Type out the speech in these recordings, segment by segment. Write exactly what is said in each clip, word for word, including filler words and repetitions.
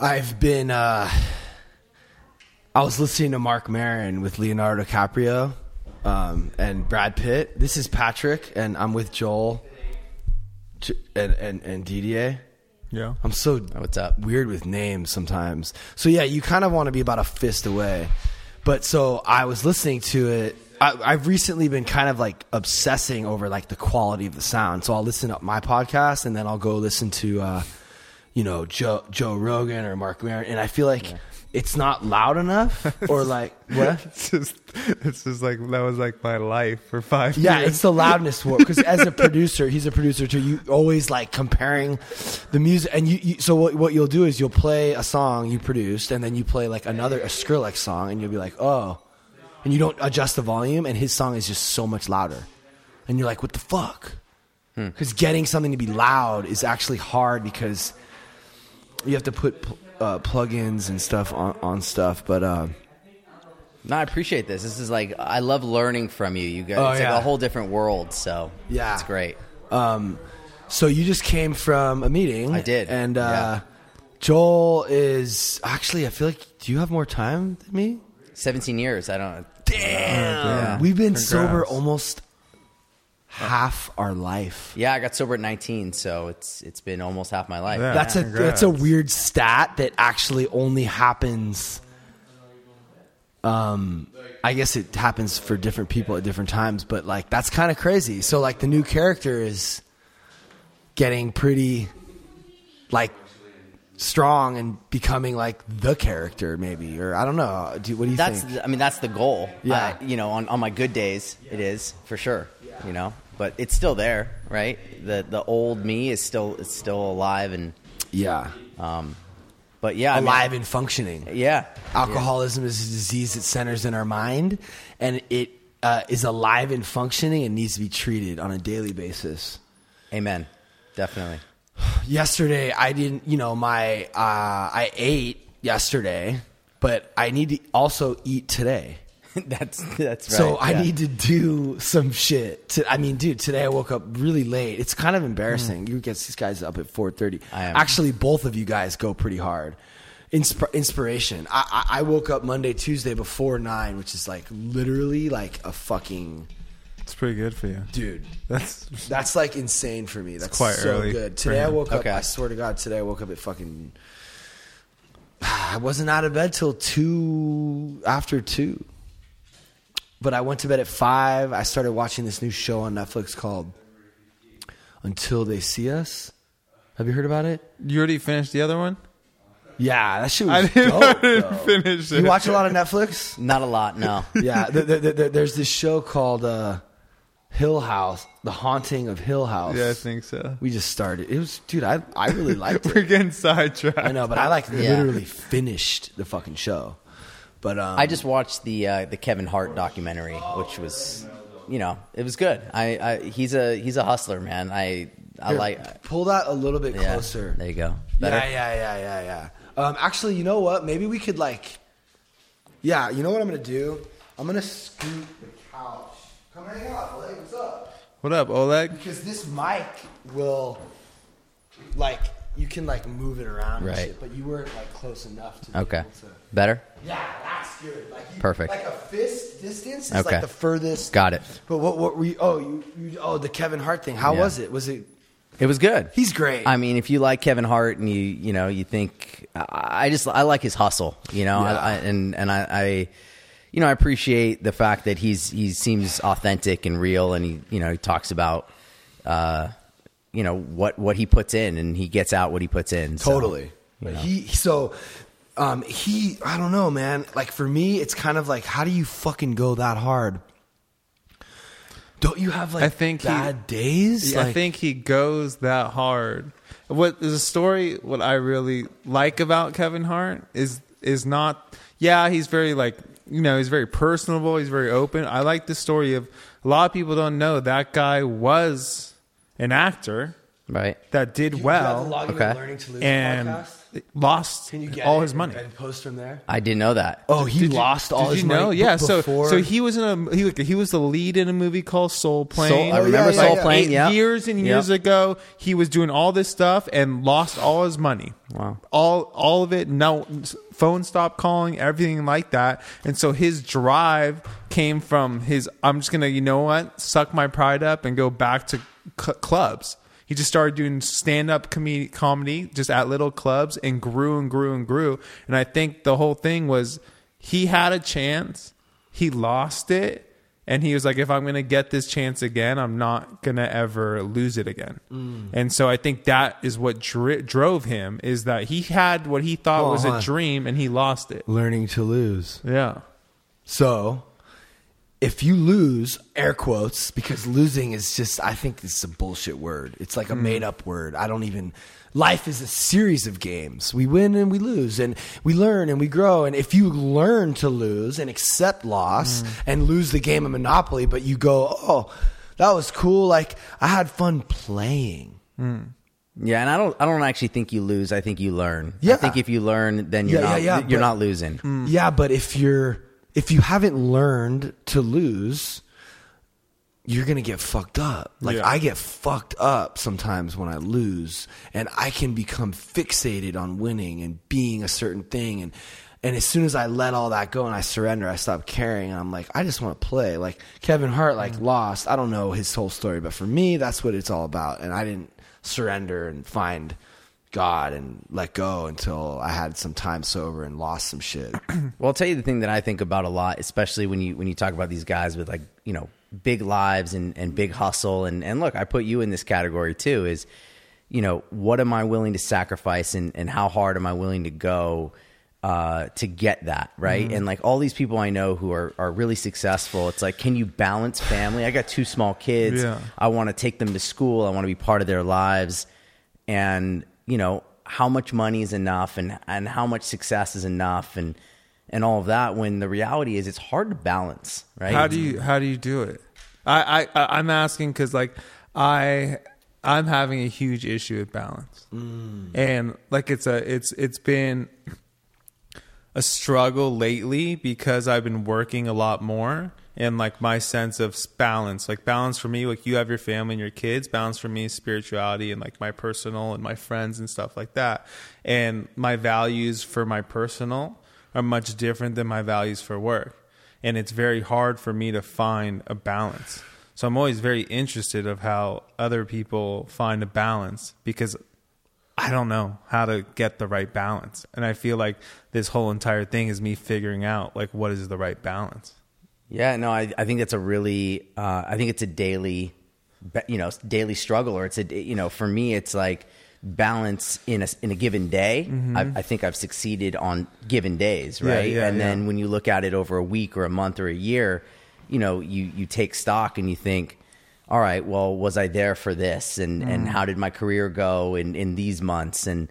I've been, uh, I was listening to Marc Maron with Leonardo DiCaprio um, and Brad Pitt. This is Patrick, and I'm with Joel and, and, and Didier. Yeah. I'm so oh, what's up? weird with names sometimes. So, yeah, you kind of want to be about a fist away. But so I was listening to it. I, I've recently been kind of like obsessing over like the quality of the sound. So I'll listen to my podcast, and then I'll go listen to, uh, you know, Joe, Joe Rogan or Marc Maron. And I feel like... Yeah. It's not loud enough, or like what? It's just, it's just like that was like my life for five. Yeah, years. It's the loudness war. Because as a producer, he's a producer too. You always like comparing the music, and you. you so what, what you'll do is you'll play a song you produced, and then you play like another a Skrillex song, and you'll be like, oh, and you don't adjust the volume, and his song is just so much louder, and you're like, what the fuck? Because hmm. getting something to be loud is actually hard because you have to put. Pl- Uh, plugins and stuff on, on stuff, but um, no, I appreciate this. This is like I love learning from you. You guys, oh, it's yeah. like a whole different world. So yeah, it's great. Um, so you just came from a meeting. I did, and uh, yeah. Joel is actually. I feel like. Do you have more time than me? Seventeen years. I don't. Damn, oh, yeah. We've been Congrats. sober almost half our life. Yeah, I got sober at nineteen, so it's it's been almost half my life. Yeah, that's a congrats. that's a weird stat that actually only happens. Um, I guess it happens for different people at different times, but like that's kind of crazy. So like the new character is getting pretty like strong and becoming like the character maybe, or I don't know. Do, what do you that's, think? I mean, that's the goal. Yeah, I, you know, on on my good days, it is for sure. You know, but it's still there, right? The the old me is still is still alive and yeah. Um, but yeah, alive I mean, and functioning. Yeah, alcoholism yeah. is a disease that centers in our mind, and it uh, is alive and functioning and needs to be treated on a daily basis. Amen. Definitely. Yesterday, I didn't. You know, my uh, I ate yesterday, but I need to also eat today. That's that's right. So I yeah. need to do some shit. To, I mean, dude, today I woke up really late. It's kind of embarrassing. Mm. You get these guys up at four thirty. Actually, both of you guys go pretty hard. Insp- inspiration. I, I, I woke up Monday, Tuesday before nine, which is like literally like a fucking. It's pretty good for you, dude. That's that's like insane for me. That's quite so early good. Today I woke okay. up. I swear to God, today I woke up at fucking. I wasn't out of bed till two after two. But I went to bed at five. I started watching this new show on Netflix called Until They See Us. Have you heard about it? You already finished the other one? Yeah, that shit was I didn't, dope, I didn't finish it. You watch a lot of Netflix? Not a lot, no. Yeah, the, the, the, the, there's this show called uh, Hill House, The Haunting of Hill House. Yeah, I think so. We just started. It was, dude, I, I really liked it. We're getting sidetracked. I know, but I like yeah. literally finished the fucking show. But um, I just watched the uh, the Kevin Hart documentary, which was, you know, it was good. I, I he's a he's a hustler, man. I I Here, like pull that a little bit yeah, closer. There you go. Better? Yeah, yeah, yeah, yeah, yeah. Um, actually, you know what? Maybe we could like, yeah. You know what I'm gonna do? I'm gonna scoot the couch. Come hang out, Oleg. What's up? What up, Oleg? Because this mic will, like. You can like move it around, right? And shit, but you weren't like close enough to. Okay. Be able to... Better. Yeah, that's good. Like you, perfect. Like a fist distance is okay. like the furthest. Got it. But what what were you? Oh, you, you oh the Kevin Hart thing. How yeah. was it? Was it? It was good. He's great. I mean, if you like Kevin Hart and you you know you think I just I like his hustle, you know, yeah. I, I, and and I, I you know I appreciate the fact that he's he seems authentic and real, and he you know he talks about. Uh, you know, what, what he puts in and he gets out what he puts in. So, totally. You know. He, so, um, he, I don't know, man. Like for me, it's kind of like, how do you fucking go that hard? Don't you have like I think bad he, days? Yeah, like, I think he goes that hard. What is a story? What I really like about Kevin Hart is, is not, yeah, he's very like, you know, he's very personable. He's very open. I like the story of a lot of people don't know that guy was an actor right? That did you, well. You Logging okay. and Learning to Lose and podcast? Lost Can you get all his money and post from there. I didn't know that. Oh, he did lost you, all did his you money. Know? Yeah. Before. So, so he was in a he, he was the lead in a movie called Soul Plane. Soul, I remember oh, yeah, Soul yeah. Plane. Yeah. Years and years yep. ago, he was doing all this stuff and lost all his money. Wow. All all of it. No. Phone stopped calling, everything like that. And so his drive came from his, I'm just going to, you know what, suck my pride up and go back to c- clubs. He just started doing stand-up com- comedy just at little clubs and grew and grew and grew. And I think the whole thing was he had a chance. He lost it. And he was like, if I'm going to get this chance again, I'm not going to ever lose it again. Mm. And so I think that is what dri- drove him, is that he had what he thought oh, was huh. a dream and he lost it. Learning to lose. Yeah. So if you lose, air quotes, because losing is just, I think this is a bullshit word. It's like a mm. made up word. I don't even... Life is a series of games. We win and we lose, and we learn and we grow. And if you learn to lose and accept loss mm. and lose the game of Monopoly, but you go, oh, that was cool. Like, I had fun playing. Mm. Yeah, and I don't I don't actually think you lose. I think you learn. Yeah. I think if you learn, then you're, yeah, not, yeah, yeah, you're but, not losing. Mm. Yeah, but if you're if you haven't learned to lose... You're going to get fucked up. Like yeah. I get fucked up sometimes when I lose, and I can become fixated on winning and being a certain thing. And, and as soon as I let all that go and I surrender, I stop caring. And I'm like, I just want to play. Like Kevin Hart, like mm. lost. I don't know his whole story, but for me, that's what it's all about. And I didn't surrender and find God and let go until I had some time sober and lost some shit. Well, I'll tell you the thing that I think about a lot, especially when you, when you talk about these guys with like, you know, big lives and, and big hustle. And, and look, I put you in this category too, is, you know, what am I willing to sacrifice and, and how hard am I willing to go uh, to get that? Right. Mm-hmm. And like all these people I know who are, are really successful, it's like, can you balance family? I got two small kids. Yeah. I want to take them to school. I want to be part of their lives. And you know, how much money is enough and, and how much success is enough. And, and all of that, when the reality is it's hard to balance, right? How do you how do you do it? I, I I'm asking because like I I'm having a huge issue with balance, mm. and like it's a it's it's been a struggle lately because I've been working a lot more, and like my sense of balance, like balance for me, like you have your family and your kids, balance for me is spirituality and like my personal and my friends and stuff like that, and my values for my personal are much different than my values for work. And it's very hard for me to find a balance. So I'm always very interested of how other people find a balance because I don't know how to get the right balance. And I feel like this whole entire thing is me figuring out like what is the right balance. Yeah, no, I, I think that's a really, uh, I think it's a daily, you know, daily struggle, or it's a, you know, for me, it's like, balance in a in a given day. Mm-hmm. I, I think I've succeeded on given days, right? Yeah, yeah, and then yeah. when you look at it over a week or a month or a year, you know, you you take stock and you think, all right, well, was I there for this? And mm. and how did my career go in, in these months? And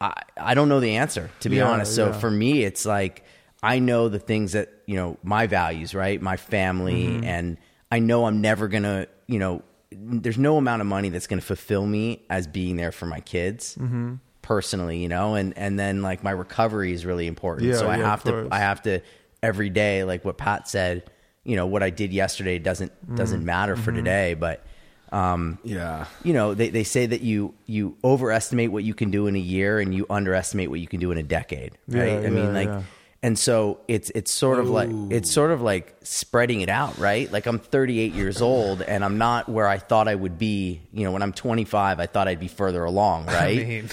I I don't know the answer, to be yeah, honest. So yeah. for me, it's like I know the things that, you know, my values, right? My family, mm-hmm. and I know I'm never gonna, you know, there's no amount of money that's going to fulfill me as being there for my kids mm-hmm. personally, you know? And, and then like my recovery is really important. Yeah, so I yeah, have to, course. I have to every day, like what Pat said, you know, what I did yesterday doesn't, mm-hmm. doesn't matter for mm-hmm. today. But, um, yeah, you know, they, they say that you, you overestimate what you can do in a year and you underestimate what you can do in a decade. Right. Yeah, I yeah, mean like, yeah. and so it's, it's sort of Ooh. like, it's sort of like spreading it out, right? Like I'm thirty-eight years old and I'm not where I thought I would be. You know, when I'm twenty-five, I thought I'd be further along. Right. I mean,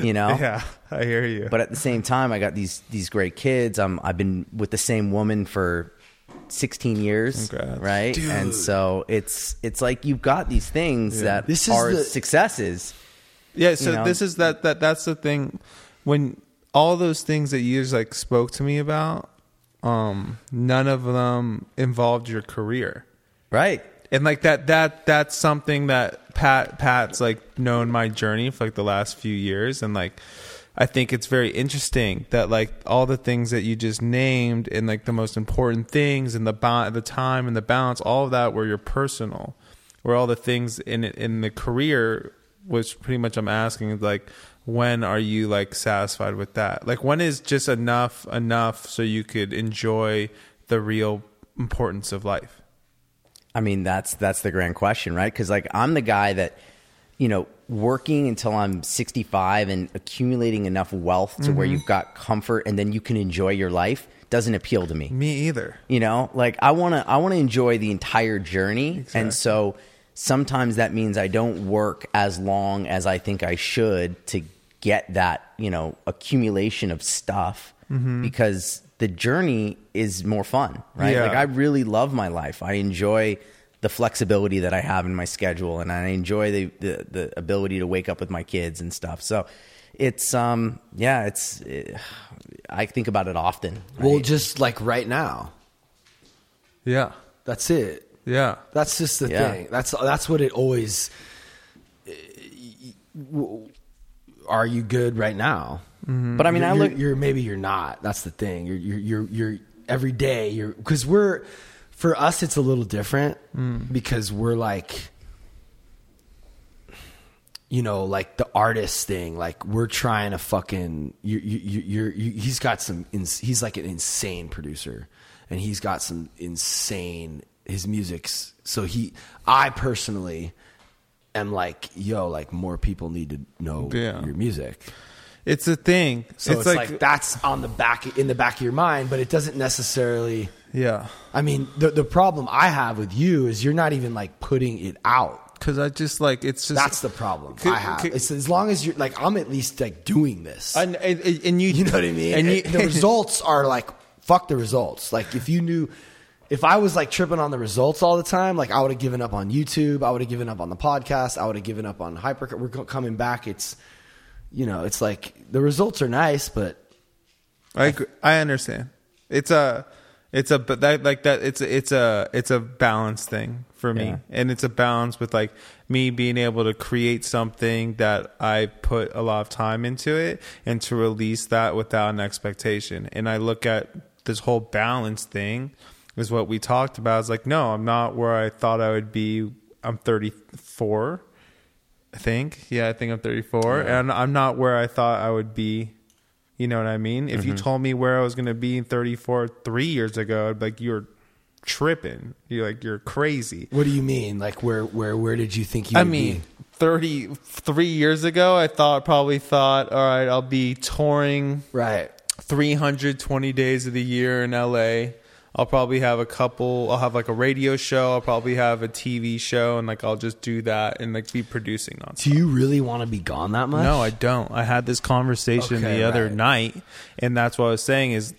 you know? Yeah, I hear you. But at the same time, I got these, these great kids. I'm, I've been with the same woman for sixteen years. Congrats. Right. Dude. And so it's, it's like, you've got these things yeah. that this are the- successes. Yeah. So you know? This is that, that, that's the thing when, all those things that you just like spoke to me about, um, none of them involved your career. Right. And like that, that, that's something that Pat, Pat's like known my journey for like the last few years. And like, I think it's very interesting that like all the things that you just named and like the most important things and the ba- the time and the balance, all of that were your personal, were all the things in in the career which pretty much I'm asking is like, when are you like satisfied with that? Like, when is just enough enough so you could enjoy the real importance of life? I mean, that's that's the grand question, right? Because like, I'm the guy that, you know, working until I'm sixty-five and accumulating enough wealth to mm-hmm. where you've got comfort and then you can enjoy your life doesn't appeal to me. Me either. You know, like I want to I want to enjoy the entire journey. Exactly. And so sometimes that means I don't work as long as I think I should to get that, you know, accumulation of stuff mm-hmm. because the journey is more fun, right? Yeah. Like I really love my life. I enjoy the flexibility that I have in my schedule, and I enjoy the, the, the ability to wake up with my kids and stuff. So it's, um, yeah, it's, it, I think about it often. Right? Well, just like right now. Yeah. That's it. Yeah. That's just the yeah. thing. That's, that's what it always, are you good right now? Mm-hmm. But I mean, you're, I look, you're, you're, maybe you're not, that's the thing. You're, you're, you're, you're every day you're, cause we're, for us, it's a little different mm. because we're like, you know, like the artist thing. Like we're trying to fucking. You, you, you, you're, you, he's got some. Ins, he's like an insane producer, and he's got some insane. His music's so he. I personally am like, yo, like more people need to know yeah. your music. It's a thing. So it's, it's like, like that's on the back in the back of your mind, but it doesn't necessarily. Yeah. I mean, the the problem I have with you is you're not even like putting it out. Cause I just like, it's just, that's the problem could, I have. Could, it's as long as you're like, I'm at least like doing this. And, and, and you, you know what I mean? And you, the results are like, fuck the results. Like if you knew, if I was like tripping on the results all the time, like I would have given up on YouTube. I would have given up on the podcast. I would have given up on Hyper. We're coming back. It's, you know, it's like the results are nice, but. I agree. I understand. It's a, It's a but that like that it's it's a it's a balance thing for me, yeah. and it's a balance with like me being able to create something that I put a lot of time into it, and to release that without an expectation. And I look at this whole balance thing is what we talked about. It's like, no, I'm not where I thought I would be. I'm thirty-four, I think. Yeah, I think I'm thirty-four, yeah. and I'm not where I thought I would be. You know what I mean? If mm-hmm. you told me where I was going to be in thirty-four three years ago, I'd be like, you're tripping. You're like, you're crazy. What do you mean? Like, where, where, where did you think you I would mean, be? thirty-three years ago, I thought probably thought, all right, I'll be touring right three hundred twenty days of the year in L A. I'll probably have a couple. I'll have like a radio show. I'll probably have a T V show, and like I'll just do that and like be producing on. Do you really want to be gone that much? No, I don't. I had this conversation okay, the other right. night, and that's what I was saying is.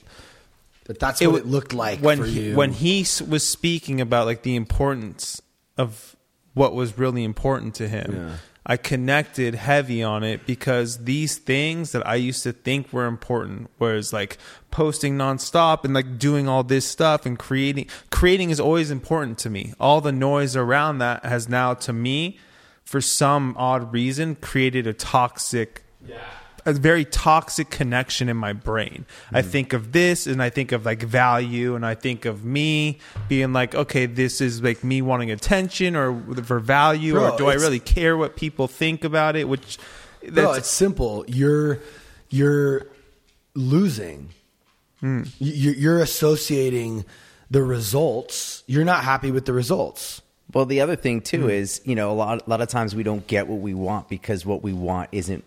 But that's it, what it looked like when for you. He, when he was speaking about like the importance of what was really important to him. Yeah. I connected heavy on it because these things that I used to think were important, whereas like posting nonstop and like doing all this stuff and creating, creating is always important to me. All the noise around that has now, to me, for some odd reason, created a toxic, yeah. a very toxic connection in my brain. Mm-hmm. I think of this and I think of like value, and I think of me being like, okay, this is like me wanting attention or for value, bro, or do I really care what people think about it? Which that's bro, it's simple. You're, you're losing. Mm. You're, you're associating the results. You're not happy with the results. Well, the other thing too mm. is, you know, a lot, a lot of times we don't get what we want because what we want isn't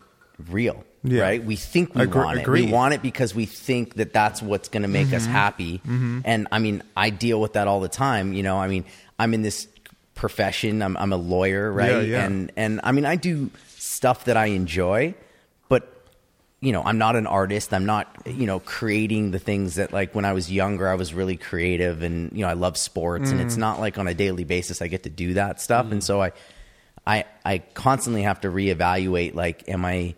real. Yeah. Right? We think we Agre- want it. Agree. We want it because we think that that's what's going to make mm-hmm. us happy. Mm-hmm. And I mean, I deal with that all the time. You know, I mean, I'm in this profession. I'm, I'm a lawyer, right? Yeah, yeah. And and I mean, I do stuff that I enjoy, but you know, I'm not an artist. I'm not, you know, creating the things that like when I was younger, I was really creative, and you know, I love sports, mm. and it's not like on a daily basis I get to do that stuff. Mm. And so I, I, I constantly have to reevaluate. Like, am I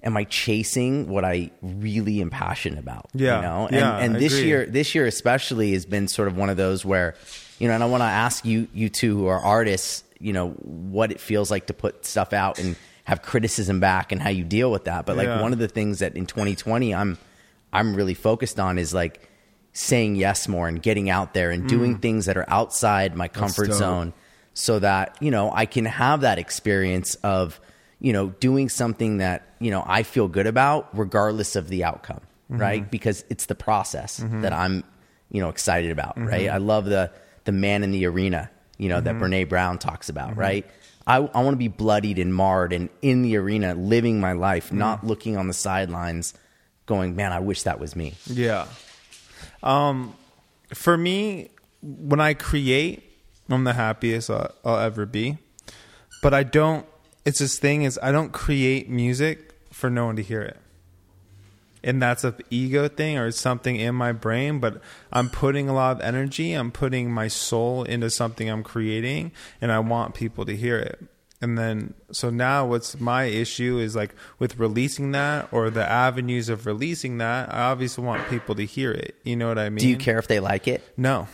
Am I chasing what I really am passionate about? Yeah. You know? And, yeah, and this year, this year especially has been sort of one of those where, you know, and I want to ask you, you two who are artists, you know, what it feels like to put stuff out and have criticism back and how you deal with that. But like yeah. one of the things that in twenty twenty I'm, I'm really focused on is like saying yes more and getting out there and mm. doing things that are outside my comfort zone so that, you know, I can have that experience of, you know, doing something that, you know, I feel good about regardless of the outcome, mm-hmm. right? Because it's the process mm-hmm. that I'm, you know, excited about, mm-hmm. right? I love the the man in the arena, you know, mm-hmm. that Brene Brown talks about, mm-hmm. right? I, I want to be bloodied and marred and in the arena living my life, mm-hmm. not looking on the sidelines going, man, I wish that was me. Yeah. Um, for me, when I create, I'm the happiest I'll, I'll ever be. But I don't, it's this thing is I don't create music for no one to hear it. And that's an ego thing or something in my brain, but I'm putting a lot of energy, I'm putting my soul into something I'm creating, and I want people to hear it. And then, so now what's my issue is like with releasing that or the avenues of releasing that, I obviously want people to hear it. You know what I mean? Do you care if they like it? No.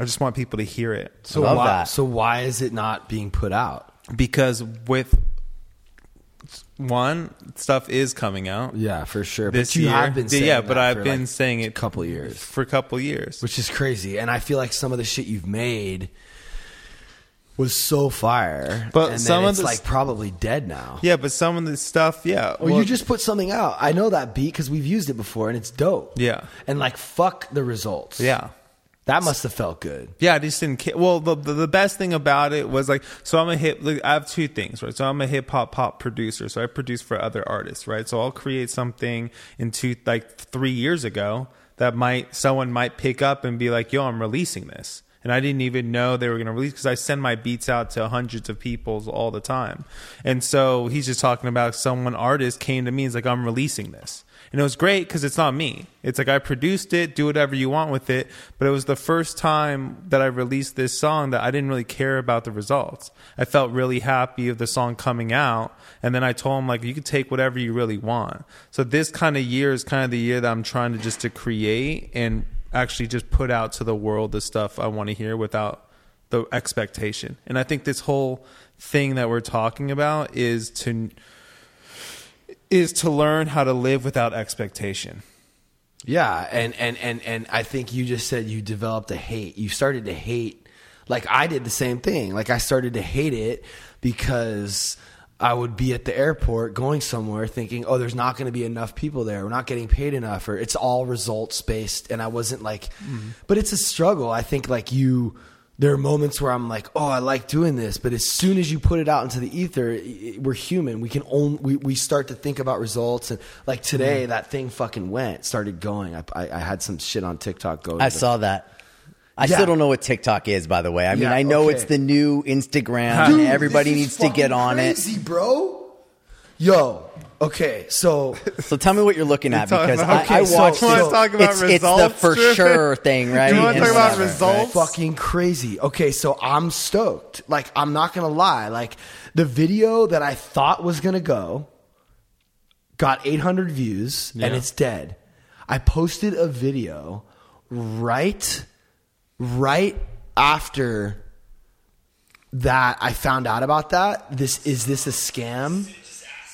I just want people to hear it. So I love why, that. So why is it not being put out? Because with... One, stuff is coming out. Yeah, for sure. This but you year. have been saying Yeah, but I've been like saying it a couple years. For a couple years. Which is crazy. And I feel like some of the shit you've made was so fire. But and some then it's of the like st- probably dead now. Yeah, but some of the stuff, yeah. Well, well you just put something out. I know that beat because we've used it before and it's dope. Yeah. And like fuck the results. Yeah. That must have felt good. Yeah, I just didn't care. Well, the, the the best thing about it was like, so I'm a hip, like, I have two things, right? So I'm a hip hop pop producer. So I produce for other artists, right? So I'll create something in two, like three years ago that might, someone might pick up and be like, yo, I'm releasing this. And I didn't even know they were going to release because I send my beats out to hundreds of people all the time. And so he's just talking about someone artist came to me and is like, I'm releasing this. And it was great because it's not me. It's like I produced it, do whatever you want with it. But it was the first time that I released this song that I didn't really care about the results. I felt really happy of the song coming out. And then I told him, like, you can take whatever you really want. So this kind of year is kind of the year that I'm trying to just to create and actually just put out to the world the stuff I want to hear without the expectation. And I think this whole thing that we're talking about is to... is to learn how to live without expectation. Yeah, and, and, and, and I think you just said you developed a hate. You started to hate. Like, I did the same thing. Like, I started to hate it because I would be at the airport going somewhere thinking, oh, there's not going to be enough people there. We're not getting paid enough. Or it's all results-based. And I wasn't like... Mm-hmm. But it's a struggle. I think, like, you... There are moments where I'm like, oh, I like doing this. But as soon as you put it out into the ether, it, we're human. We can only, we, we start to think about results. And like today, mm. that thing fucking went, started going. I, I, I had some shit on TikTok go. I saw that. I yeah. still don't know what TikTok is, by the way. I yeah, mean, I know okay. it's the new Instagram. Dude, and everybody needs to get on crazy, it. bro. Yo. Okay, so so tell me what you're looking at you're because about, I, okay, I watched so, it. So talk about it's, results it's the for driven. sure thing, right? You want to talk about whatever, results? Right? Fucking crazy. Okay, so I'm stoked. Like, I'm not going to lie. Like, the video that I thought was going to go got eight hundred views, yeah. and it's dead. I posted a video right, right after that I found out about that. This is this a scam?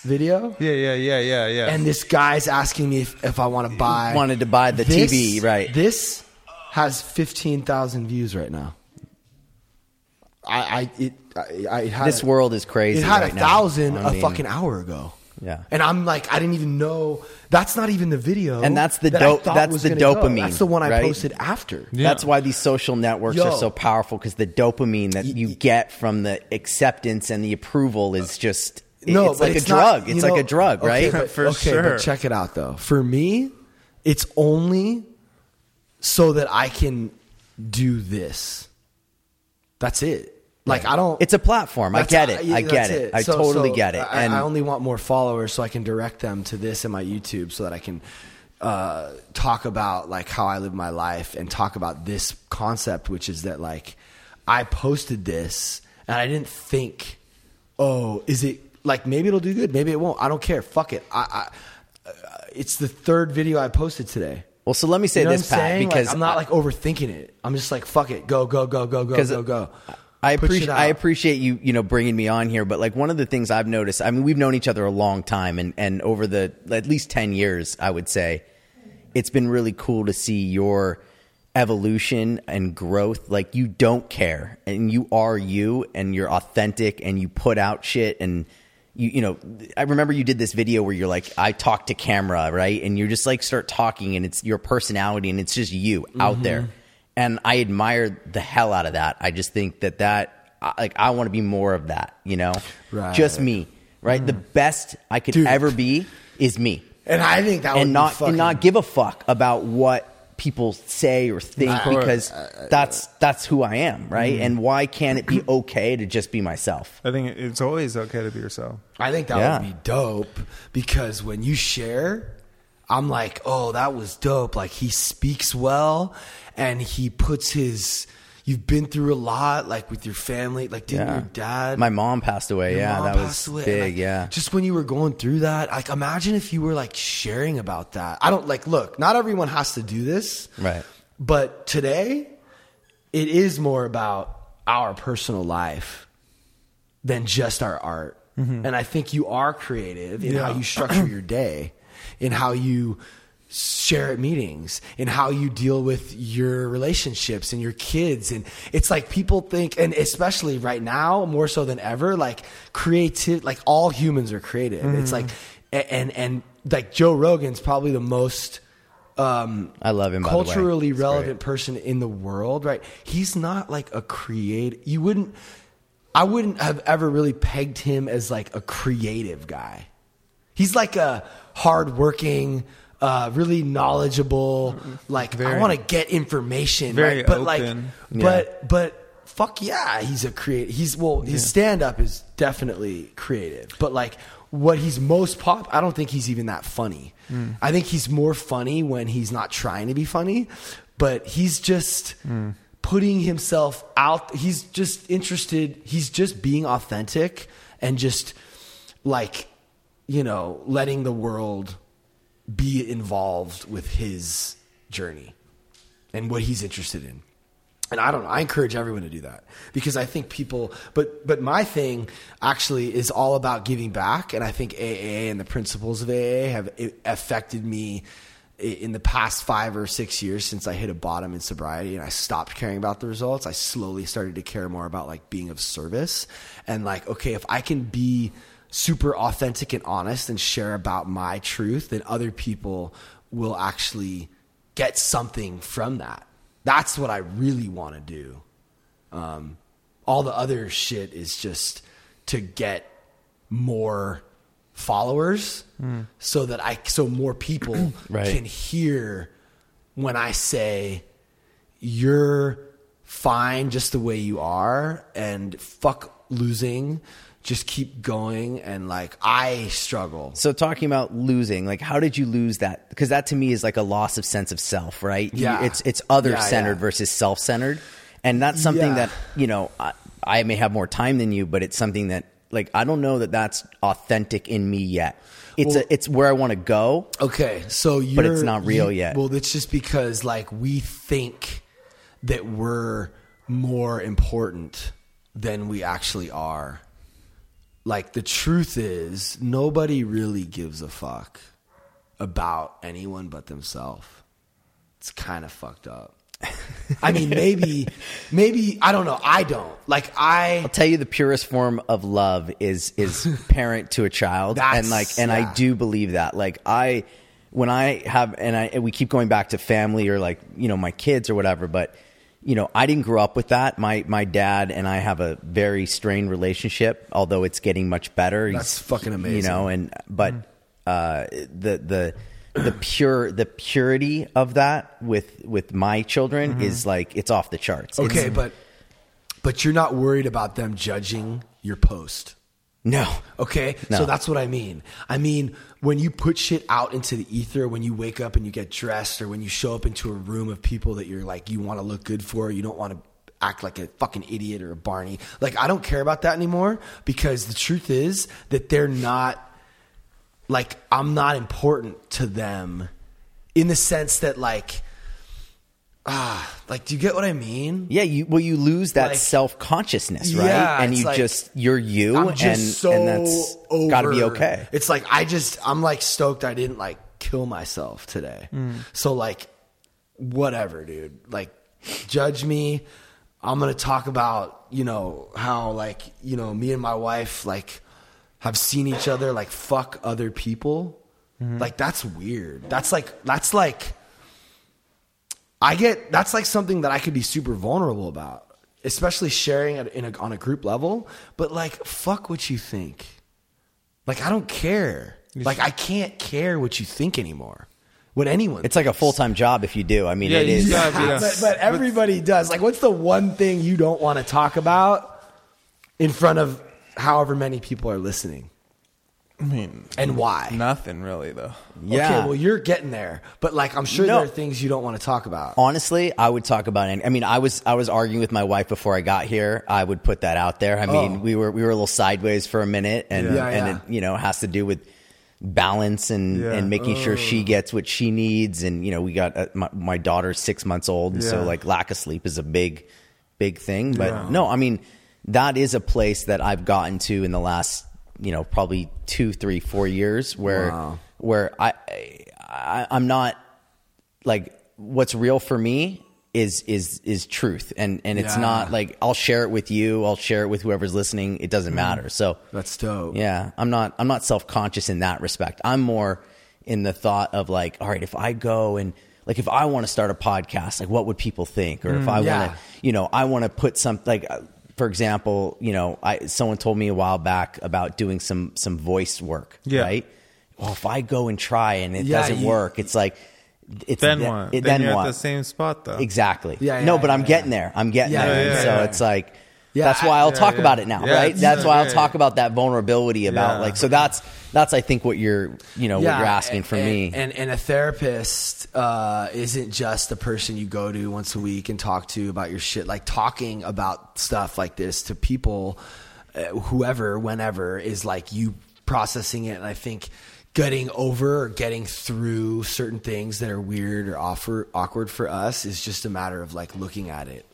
Video? Yeah, yeah, yeah, yeah, yeah. And this guy's asking me if, if I want to buy... He wanted to buy the this, T V, right. This has fifteen thousand views right now. I, I, it, I, I had... This a, world is crazy It had right a thousand now. a I mean, fucking hour ago. Yeah. And I'm like, I didn't even know... That's not even the video. And that's the, that do- that's the dopamine. Go. That's the one I right? posted after. Yeah. That's why these social networks Yo. are so powerful, because the dopamine that y- you get from the acceptance and the approval is just... No, it's like it's a drug. Not, it's know, like a drug, right? Okay, but, For okay, sure. but check it out, though. For me, it's only so that I can do this. That's it. Like, I don't... It's a platform. I get it. I get it. it. I so, totally so get it. And I, I only want more followers so I can direct them to this in my YouTube so that I can uh, talk about, like, how I live my life and talk about this concept, which is that, like, I posted this and I didn't think, oh, is it... Like, maybe it'll do good. Maybe it won't. I don't care. Fuck it. I, I, it's the third video I posted today. Well, so let me say you know this, Pat, because... Like, I'm not, like, overthinking it. I'm just like, fuck it. Go, go, go, go, go, go, go. I appreciate, I appreciate you, you know, bringing me on here. But, like, one of the things I've noticed... I mean, we've known each other a long time. And, and over the... At least ten years, I would say. It's been really cool to see your evolution and growth. Like, you don't care. And you are you. And you're authentic. And you put out shit. And... you you know, I remember you did this video where you're like, I talk to camera, right? And you're just like, start talking, and it's your personality, and it's just you mm-hmm. out there. And I admire the hell out of that. I just think that that, like, I want to be more of that, you know, right. just me, right? Mm. The best I could Dude. ever be is me. And I think that and would not, be fucking... And not give a fuck about what people say or think, or, because uh, that's that's who I am, right? Mm. And why can't it be okay to just be myself? I think it's always okay to be yourself. I think that yeah. would be dope, because when you share, I'm like, oh, that was dope. Like, he speaks well, and he puts his... You've been through a lot, like with your family, like didn't yeah. your dad? My mom passed away. Your yeah, mom that passed was away. Big. Like, yeah, just when you were going through that, like imagine if you were like sharing about that. I don't like look. Not everyone has to do this, right? But today, it is more about our personal life than just our art. Mm-hmm. And I think you are creative in yeah. how you structure your day, in how you share at meetings, and how you deal with your relationships and your kids. And it's like people think, and especially right now more so than ever, like creative, like all humans are creative. Mm-hmm. It's like, and, and like Joe Rogan's probably the most, um, I love him, culturally relevant great. person in the world, right? He's not like a creative. You wouldn't, I wouldn't have ever really pegged him as like a creative guy. He's like a hardworking, Uh, really knowledgeable, like very, I want to get information, very right? But open. like, yeah. but but fuck yeah, he's a creative. He's well, his yeah. stand up is definitely creative. But like, what he's most pop, I don't think he's even that funny. Mm. I think he's more funny when he's not trying to be funny, but he's just mm. putting himself out. He's just interested. He's just being authentic and just like, you know, letting the world be involved with his journey and what he's interested in. And I don't know, I encourage everyone to do that, because I think people, but, but my thing actually is all about giving back. And I think A A and the principles of A A have affected me in the past five or six years since I hit a bottom in sobriety and I stopped caring about the results. I slowly started to care more about like being of service and like, okay, if I can be super authentic and honest and share about my truth, then other people will actually get something from that. That's what I really want to do. Um, all the other shit is just to get more followers mm. so that I, so more people right. can hear when I say you're fine just the way you are, and fuck losing. Just keep going. And like, I struggle. So talking about losing, like how did you lose that? Because that to me is like a loss of sense of self, right? Yeah. It's, it's other centered yeah, yeah. versus self-centered. And that's something yeah. that, you know, I, I may have more time than you, but it's something that like, I don't know that that's authentic in me yet. It's well, a, it's where I want to go. Okay. So you're, but it's not real you, yet. Well, it's just because like, we think that we're more important than we actually are. Like the truth is nobody really gives a fuck about anyone but themselves. It's kind of fucked up. I mean, maybe, maybe, I don't know. I don't like, I, I'll tell you the purest form of love is, is parent to a child. And like, and yeah. I do believe that like I, when I have, and I, and we keep going back to family or like, you know, my kids or whatever, but you know, I didn't grow up with that. My my dad and I have a very strained relationship, although it's getting much better. That's He's, fucking amazing. You know, and but mm. uh, the the the pure the purity of that with with my children mm-hmm. is like it's off the charts. Okay, it's, but but you're not worried about them judging your post. No. Okay. No. So that's what I mean. I mean, when you put shit out into the ether, when you wake up and you get dressed, or when you show up into a room of people that you're like, you want to look good for, you don't want to act like a fucking idiot or a Barney. Like, I don't care about that anymore, because the truth is that they're not like, I'm not important to them in the sense that like, Ah, like, do you get what I mean? Yeah, you well, you lose that like, self-consciousness, right? Yeah, and you like, just, you're you, I'm just and, so and that's over. Gotta be okay. It's like, I just, I'm like stoked I didn't like kill myself today. Mm. So like, whatever, dude. Like, judge me. I'm gonna talk about, you know, how like, you know, me and my wife, like, have seen each other like fuck other people. Mm-hmm. Like that's weird. That's like, that's like, I get, that's like something that I could be super vulnerable about, especially sharing it in a, on a group level. But like, fuck what you think. Like, I don't care. Like, I can't care what you think anymore. What anyone It's thinks. Like a full-time job if you do. I mean, yeah, it is. Yeah, yeah. But, but everybody but, does. Like, what's the one thing you don't want to talk about in front of however many people are listening? I mean, and why? Nothing really, though. Yeah. Okay, well, you're getting there, but like, I'm sure no. there are things you don't want to talk about. Honestly, I would talk about any. I mean, I was I was arguing with my wife before I got here. I would put that out there. I oh. mean, we were we were a little sideways for a minute, and yeah, and yeah. it, you know, has to do with balance and yeah. and making oh. sure she gets what she needs. And you know, we got uh, my, my daughter's six months old, and yeah. so like lack of sleep is a big, big thing. But yeah. no, I mean, that is a place that I've gotten to in the last, you know, probably two, three, four years where, wow. where I, I, I'm not like, what's real for me is, is, is truth. And, and it's yeah. not like, I'll share it with you. I'll share it with whoever's listening. It doesn't matter. So that's dope. Yeah. I'm not, I'm not self-conscious in that respect. I'm more in the thought of like, all right, if I go and like, if I want to start a podcast, like what would people think? Or mm, if I yeah. want to, you know, I want to put some, like, for example, you know, I someone told me a while back about doing some some voice work, yeah. right? Well, if I go and try and it yeah, doesn't you, work, it's like it's then th- what? It, then, then you're what? At the same spot though. Exactly. Yeah, yeah, no, but yeah, I'm yeah. getting there. I'm getting yeah, there. Yeah, yeah, so yeah. it's like yeah, that's why I'll yeah, talk yeah. about it now, yeah, right? That's why I'll yeah, talk yeah. about that vulnerability about yeah. like so that's that's I think what you're you know yeah, what you're asking and, for and, me. And and a therapist uh, isn't just the person you go to once a week and talk to about your shit. Like talking about stuff like this to people, uh, whoever, whenever, is like you processing it. And I think getting over or getting through certain things that are weird or awful, awkward for us is just a matter of like looking at it.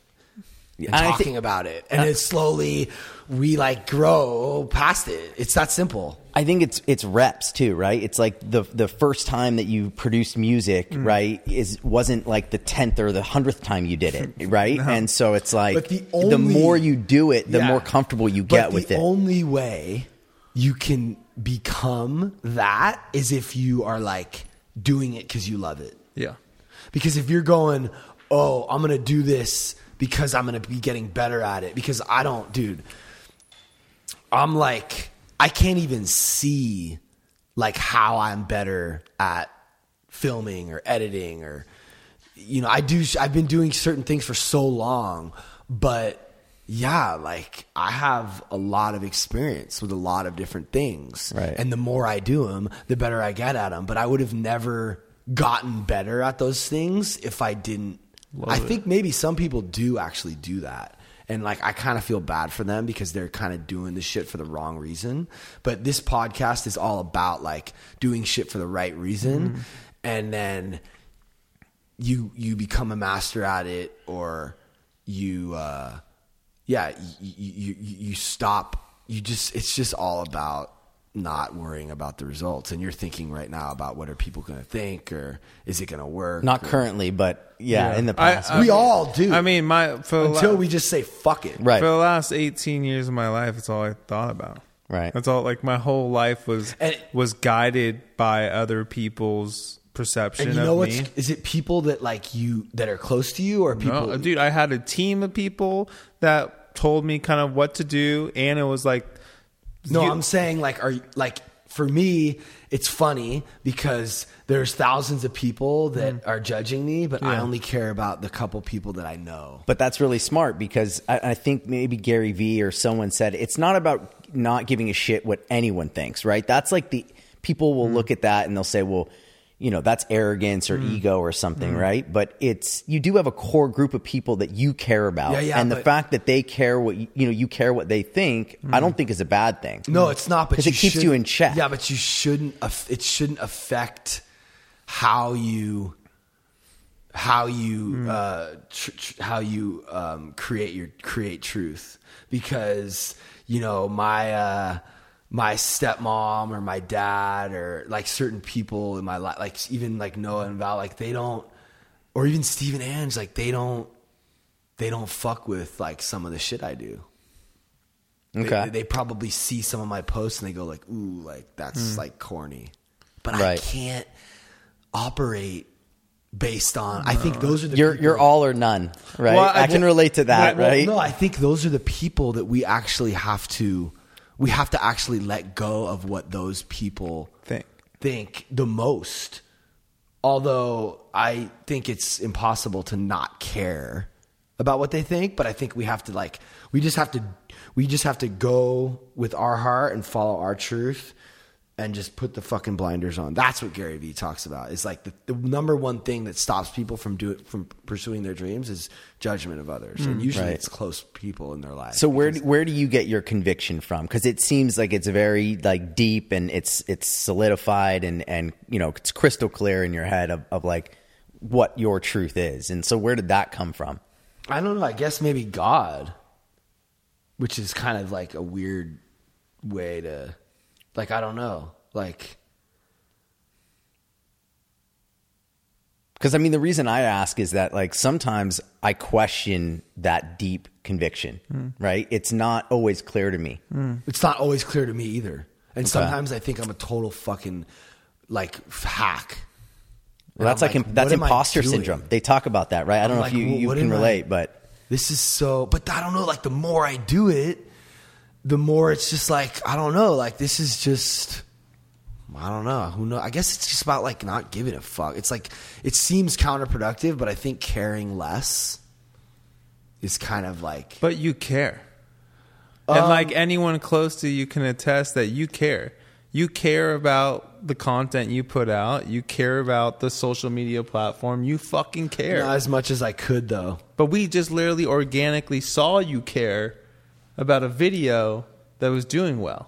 And, and talking think, about it. And uh, it's slowly we like grow past it. It's that simple. I think it's it's reps too, right? It's like the the first time that you produced music, mm. right, is wasn't like the tenth or the hundredth time you did it, right? No. And so it's like the, only, the more you do it, the yeah. more comfortable you get but with the it. The only way you can become that is if you are like doing it because you love it. Yeah. Because if you're going, oh, I'm gonna do this because I'm going to be getting better at it. Because I don't, dude, I'm like, I can't even see like how I'm better at filming or editing or, you know, I do, I've been doing certain things for so long, but yeah, like I have a lot of experience with a lot of different things. Right. And the more I do them, the better I get at them. But I would have never gotten better at those things if I didn't. Love I it. think maybe some people do actually do that. And like, I kind of feel bad for them because they're kind of doing this shit for the wrong reason. But this podcast is all about like doing shit for the right reason. Mm-hmm. And then you, you become a master at it or you, uh, yeah, you, you, you stop. You just, it's just all about not worrying about the results. And you're thinking right now about what are people going to think or is it going to work? Not or, currently, but yeah, yeah, in the past. I, I, we all do. I mean, my for until la- we just say, fuck it. Right. For the last eighteen years of my life, it's all I thought about. Right. That's all, like my whole life was, and, was guided by other people's perception and you know of what's, me. Is it people that like you, that are close to you or people? No, dude, I had a team of people that told me kind of what to do. And it was like, No, you, I'm saying like are like for me, it's funny because there's thousands of people that mm. are judging me, but yeah. I only care about the couple people that I know. But that's really smart because I, I think maybe Gary Vee or someone said it's not about not giving a shit what anyone thinks, right? That's like the people will mm. look at that and they'll say, well, you know, that's arrogance or mm. ego or something, mm. right? But it's you do have a core group of people that you care about, yeah, yeah, and the fact that they care what you, you know, you care what they think, mm. I don't think is a bad thing. No, it's not, because it keeps you in check. Yeah, but you shouldn't. It shouldn't affect how you, how you, mm. uh, tr- tr- how you um, create your create truth, because you know my. Uh, my stepmom or my dad or like certain people in my life, like even like Noah and Val, like they don't, or even Steve and Ange, like they don't, they don't fuck with like some of the shit I do. Okay. They, they probably see some of my posts and they go like, ooh, like that's mm. like corny. But right. I can't operate based on, I think those are the you're, people. You're all or none, right? Well, I, I can well, relate to that, well, right? Well, no, I think those are the people that we actually have to, we have to actually let go of what those people think, think the most. Although I think it's impossible to not care about what they think, but I think we have to like, we just have to, we just have to go with our heart and follow our truth and just put the fucking blinders on. That's what Gary Vee talks about. It's like the, the number one thing that stops people from do it, from pursuing their dreams is judgment of others. Mm, and usually right. it's close people in their lives. So where do, where do you get your conviction from? Because it seems like it's very like deep and it's it's solidified and, and you know it's crystal clear in your head of, of like what your truth is. And so where did that come from? I don't know. I guess maybe God, which is kind of like a weird way to... Like, I don't know, like, because I mean, the reason I ask is that like, sometimes I question that deep conviction, mm. right? It's not always clear to me. Mm. It's not always clear to me either. And okay. sometimes I think I'm a total fucking like hack. Well, that's like, like that's imposter syndrome. They talk about that, right? I'm I don't like, know if you, you can relate, I, but this is so, but I don't know, like the more I do it, the more it's just like, I don't know, like this is just, I don't know, who knows? I guess it's just about like not giving a fuck. It's like, it seems counterproductive, but I think caring less is kind of like. But you care. Um, and like anyone close to you can attest that you care. You care about the content you put out. You care about the social media platform. You fucking care. Not as much as I could though. But we just literally organically saw you care about a video that was doing well.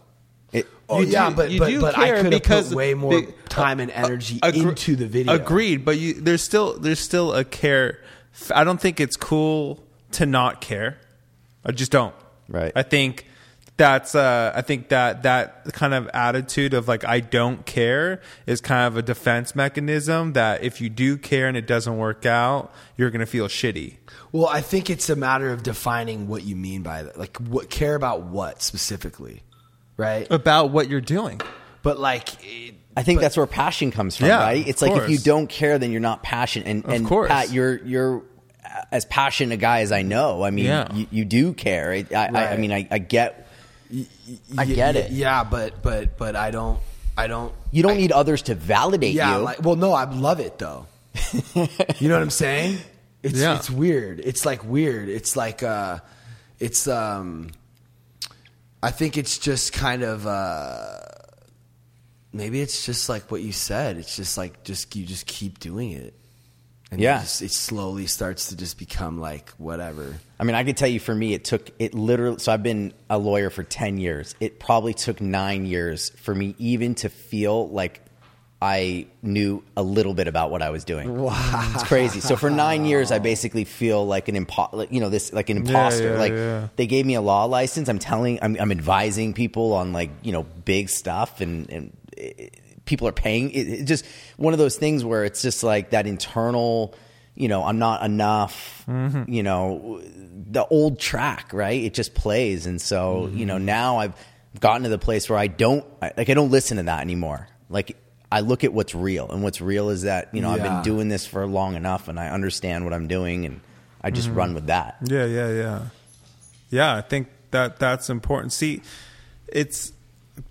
It, oh you yeah, do, but you but, do but care I could have put way more big, time and energy uh, agre- into the video. Agreed, but you, there's still there's still a care. I don't think it's cool to not care. I just don't. Right. I think that's uh, I think that that kind of attitude of like I don't care is kind of a defense mechanism that if you do care and it doesn't work out, you're gonna feel shitty. Well, I think it's a matter of defining what you mean by that. Like, what care about what specifically, right? About what you're doing. But like, it, I think but, that's where passion comes from, yeah, right? It's like course. If you don't care, then you're not passionate. And, and of course. Pat, you're you're as passionate a guy as I know. I mean, yeah. you, you do care. I, right. I, I mean, I, I get, y- I get y- it. Yeah, but but but I don't, I don't. You don't I, need others to validate yeah, you. Like, well, no, I love it though. You know what I'm saying? It's yeah. it's weird. It's like weird. It's like uh, it's um. I think it's just kind of uh, maybe it's just like what you said. It's just like just you just keep doing it, and yeah, just, it slowly starts to just become like whatever. I mean, I could tell you for me, it took it literally. So I've been a lawyer for ten years. It probably took nine years for me even to feel like I knew a little bit about what I was doing. Wow. It's crazy. So for nine years, I basically feel like an impo- you know, this like an imposter. Yeah, yeah, like yeah. They gave me a law license. I'm telling, I'm, I'm advising people on like, you know, big stuff and, and it, people are paying. It, it just one of those things where it's just like that internal, you know, I'm not enough, mm-hmm. you know, the old track, right? It just plays. And so, mm-hmm. you know, now I've gotten to the place where I don't, like, I don't listen to that anymore. Like, I look at what's real, and what's real is that, you know, yeah. I've been doing this for long enough and I understand what I'm doing and I just mm. run with that. Yeah. Yeah. Yeah. Yeah. I think that that's important. See, it's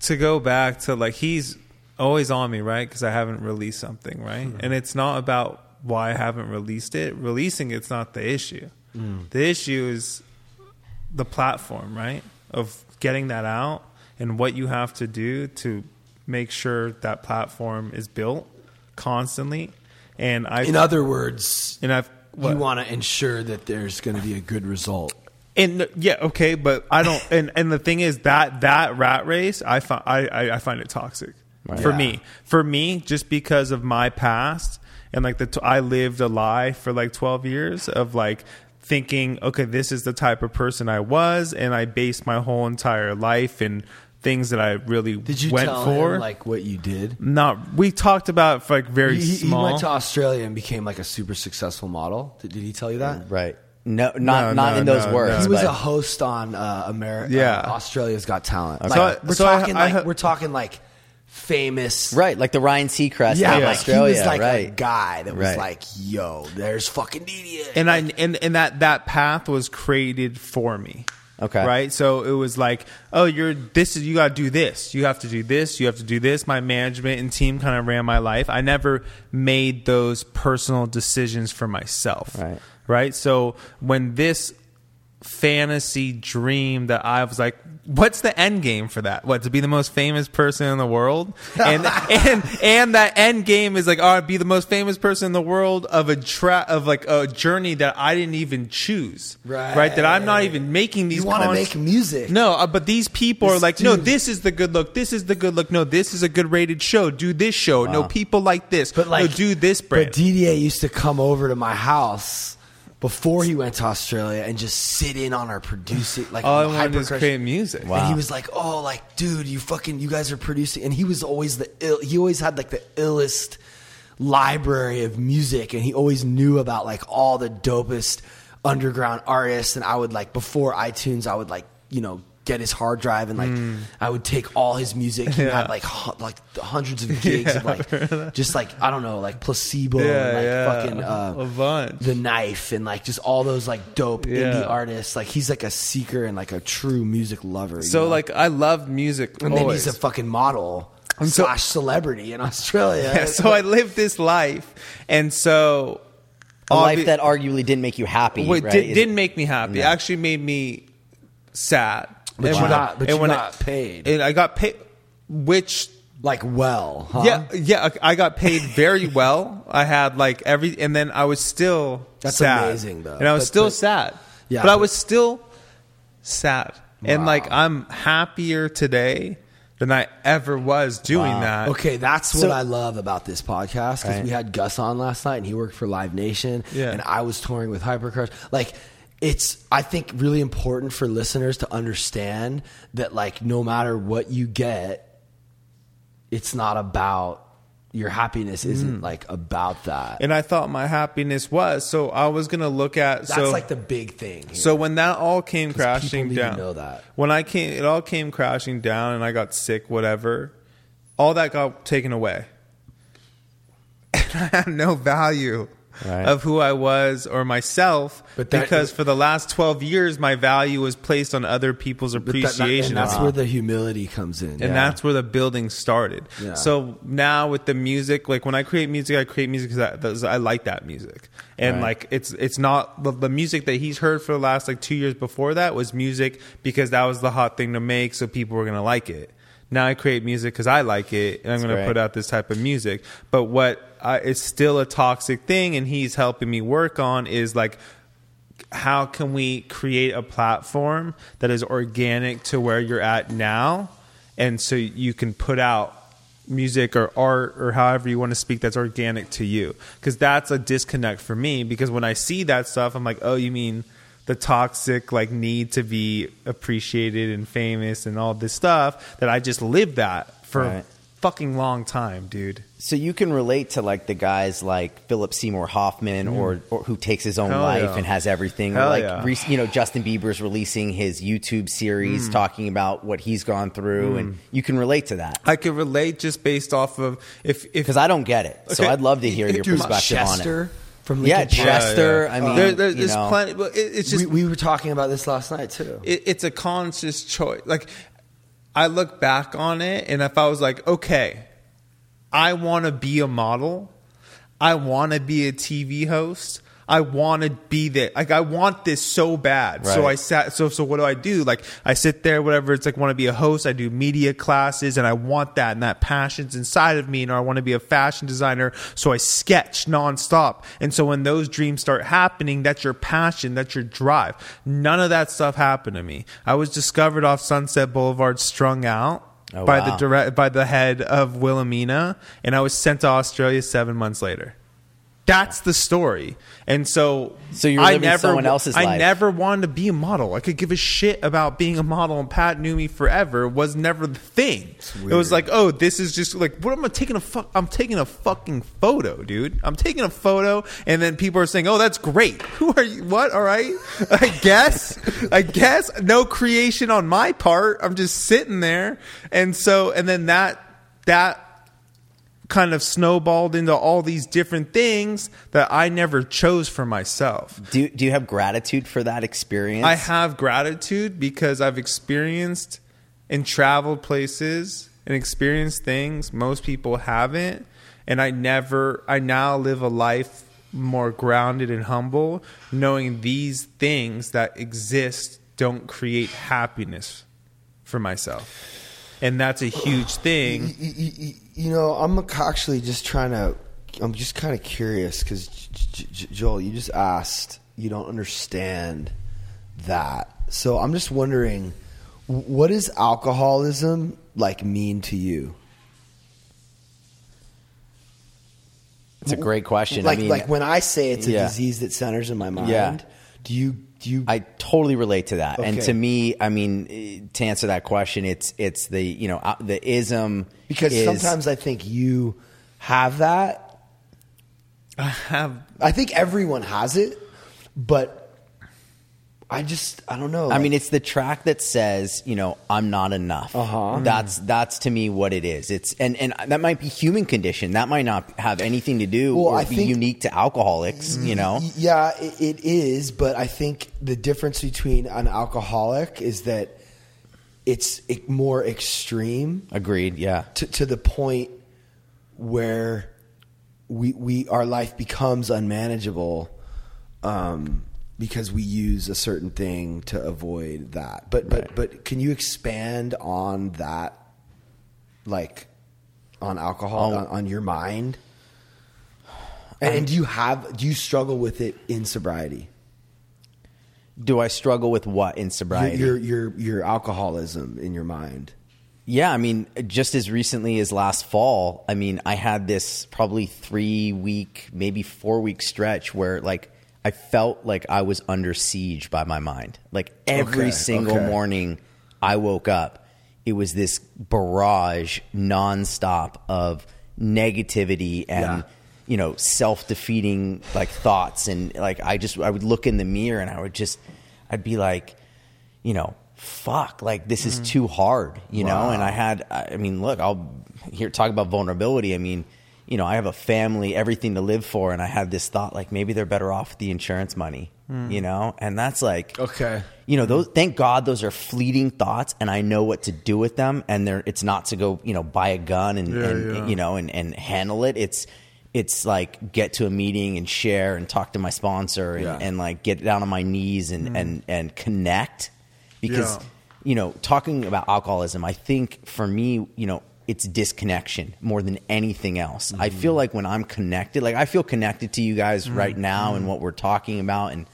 to go back to like, he's always on me, right? Cause I haven't released something. Right. Mm. And it's not about why I haven't released it. Releasing it's not the issue. Mm. The issue is the platform, right? Of getting that out and what you have to do to make sure that platform is built constantly. And I, in other words, and I've, you want to ensure that there's going to be a good result. And yeah, okay, but I don't. and, and the thing is that that rat race, I find I I find it toxic right. for yeah. me. For me, just because of my past and like the t- I lived a lie for like twelve years of like thinking, okay, this is the type of person I was, and I based my whole entire life and. Things that I really did you went tell for him, like what you did? Not we talked about it for like very he, small. He went to Australia and became like a super successful model. Did, did he tell you that? Right. No, not no, not no, in those no, words. No. He was but, a host on uh, America. Yeah. Uh, Australia's Got Talent. Okay. Like, so, we're, so talking I, like, I, we're talking like famous, right? Like the Ryan Seacrest. Yeah, yeah. Like Australia, he was like right. a guy that was right. like, "Yo, there's fucking Didier." And I and, and that that path was created for me. Okay. Right. So it was like, oh, you're this is you got to do this. You have to do this. You have to do this. My management and team kind of ran my life. I never made those personal decisions for myself. Right. Right. So when this fantasy dream that I was like, what's the end game for that? What, to be the most famous person in the world? And and and that end game is like, oh, be the most famous person in the world of a tra- of like a journey that I didn't even choose, right? Right? That I'm not even making these. You want to make music? No, uh, but these people this are like, dude. no, this is the good look. This is the good look. No, this is a good rated show. Do this show. Wow. No, people like this. But like, no, do this brand. But D D A used to come over to my house before he went to Australia and just sit in on our producing, like all I wanted was create music. Wow. And he was like, "Oh, like dude, you fucking, you guys are producing." And he was always the ill. He always had like the illest library of music, and he always knew about like all the dopest underground artists. And I would like before iTunes, I would like you know get his hard drive and like mm. I would take all his music. He yeah. had like h- like hundreds of gigs yeah, of like just like I don't know like Placebo yeah, and like yeah. fucking uh, a bunch. The Knife and like just all those like dope yeah. indie artists. Like he's like a seeker and like a true music lover. So you know? Like I love music, and always. Then he's a fucking model so, slash celebrity in Australia. Yeah, so I lived this life, and so a life be, that arguably didn't make you happy. Wait, right? did, didn't make me happy. No. It actually made me sad. But and you when got, I, but and you when got I, paid. And I got paid, which like well, huh? yeah, yeah. I got paid very well. I had like every, and then I was still that's sad. Amazing though, and I was but, still but, sad. Yeah, but I was still sad, wow. and like I'm happier today than I ever was doing wow. that. Okay, that's what so, I love about this podcast because right. we had Gus on last night, and he worked for Live Nation, yeah. and I was touring with Hyper Crush, like. It's, I think, really important for listeners to understand that, like, no matter what you get, it's not about your happiness. Isn't mm. like about that. And I thought my happiness was. So I was gonna look at. That's so, like the big thing. Here. So when that all came crashing people down, know that. When I came, it all came crashing down, and I got sick. Whatever, all that got taken away, and I had no value. Right. Of who I was or myself, but that, because for the last twelve years, my value was placed on other people's appreciation. That, and that's wow. where the humility comes in. And yeah. that's where the building started. Yeah. So now with the music, like when I create music, I create music because I, I like that music. And right. like it's it's not the, the music that he's heard for the last like two years before that was music because that was the hot thing to make. So people were going to like it. Now I create music because I like it, and I'm going to put out this type of music. But what I, it's still a toxic thing, and he's helping me work on is like, how can we create a platform that is organic to where you're at now, and so you can put out music or art or however you want to speak that's organic to you? Because that's a disconnect for me. Because when I see that stuff, I'm like, oh, you mean the toxic like need to be appreciated and famous and all this stuff that I just lived that for right. a fucking long time, dude. So you can relate to like the guys like Philip Seymour Hoffman mm. or, or who takes his own Hell life yeah. and has everything. Hell or like yeah. re- you know Justin Bieber's releasing his YouTube series mm. talking about what he's gone through, mm. and you can relate to that. I can relate just based off of if if because I don't get it, okay. so I'd love to hear if your perspective Chester, on it. From yeah, Chester. Yeah, yeah. I mean, there, there, there's know. plenty. But it, it's just we, we were talking about this last night too. It, it's a conscious choice. Like, I look back on it, and if I was like, okay, I want to be a model, I want to be a T V host, I want to be that. Like, I want this so bad. Right. So I sat. So so what do I do? Like, I sit there, whatever. It's like want to be a host. I do media classes, and I want that, and that passion's inside of me. And I want to be a fashion designer. So I sketch nonstop. And so when those dreams start happening, that's your passion, that's your drive. None of that stuff happened to me. I was discovered off Sunset Boulevard, strung out oh, by wow. the direct by the head of Wilhelmina, and I was sent to Australia seven months later. That's the story. And so, so you're living I never, someone else's I life. never wanted to be a model. I could give a shit about being a model, and Pat knew me forever was never the thing. It was like, oh, this is just like, what am I taking a fuck? I'm taking a fucking photo, dude. I'm taking a photo, and then people are saying, oh, that's great. Who are you? What? All right. I guess, I guess no creation on my part. I'm just sitting there. And so, and then that, that, kind of snowballed into all these different things that I never chose for myself. Do, do you have gratitude for that experience? I have gratitude because I've experienced and traveled places and experienced things most people haven't. And I never, I now live a life more grounded and humble, knowing these things that exist don't create happiness for myself. And that's a huge thing. You, you, you know, I'm actually just trying to, I'm just kind of curious because, J- J- Joel, you just asked, you don't understand that. So I'm just wondering, what does alcoholism like mean to you? It's a great question. Like, I mean, like when I say it's a yeah. disease that centers in my mind, yeah. do you You, I totally relate to that. Okay. And to me, I mean, to answer that question, it's, it's the, you know, the ism. Because is, sometimes I think you have that. I have. I think everyone has it, but I just, I don't know. Like, I mean, it's the track that says, you know, I'm not enough. Uh-huh. That's, that's to me what it is. It's, and, and that might be human condition. That might not have anything to do well, or I be think, unique to alcoholics, you know? Yeah, it, it is. But I think the difference between an alcoholic is that it's more extreme. Agreed. Yeah. To, to the point where we, we, our life becomes unmanageable. Um, Because we use a certain thing to avoid that. But right. but but can you expand on that, like on alcohol, on, on your mind? And, and do you have do you struggle with it in sobriety? Do I struggle with what in sobriety? Your your your, your alcoholism in your mind. Yeah, I mean, just as recently as last fall, I mean, I had this probably three week, maybe four week stretch where like I felt like I was under siege by my mind. Like every okay, single okay. morning I woke up, it was this barrage nonstop of negativity and, yeah. you know, self-defeating like thoughts. And like, I just, I would look in the mirror and I would just, I'd be like, you know, fuck, like this is mm. too hard, you wow. know? And I had, I mean, look, I'll here talk about vulnerability. I mean, you know, I have a family, everything to live for. And I had this thought, like, maybe they're better off with the insurance money, mm. you know? And that's like, okay, you know, those, thank God those are fleeting thoughts and I know what to do with them. And they're, it's not to go, you know, buy a gun and, yeah, and yeah. you know, and, and handle it. It's, it's like get to a meeting and share and talk to my sponsor and, yeah. and like get down on my knees and, mm. and, and connect because, yeah. you know, talking about alcoholism, I think for me, you know, it's disconnection more than anything else. Mm-hmm. I feel like when I'm connected, like I feel connected to you guys mm-hmm. right now mm-hmm. and what we're talking about. And,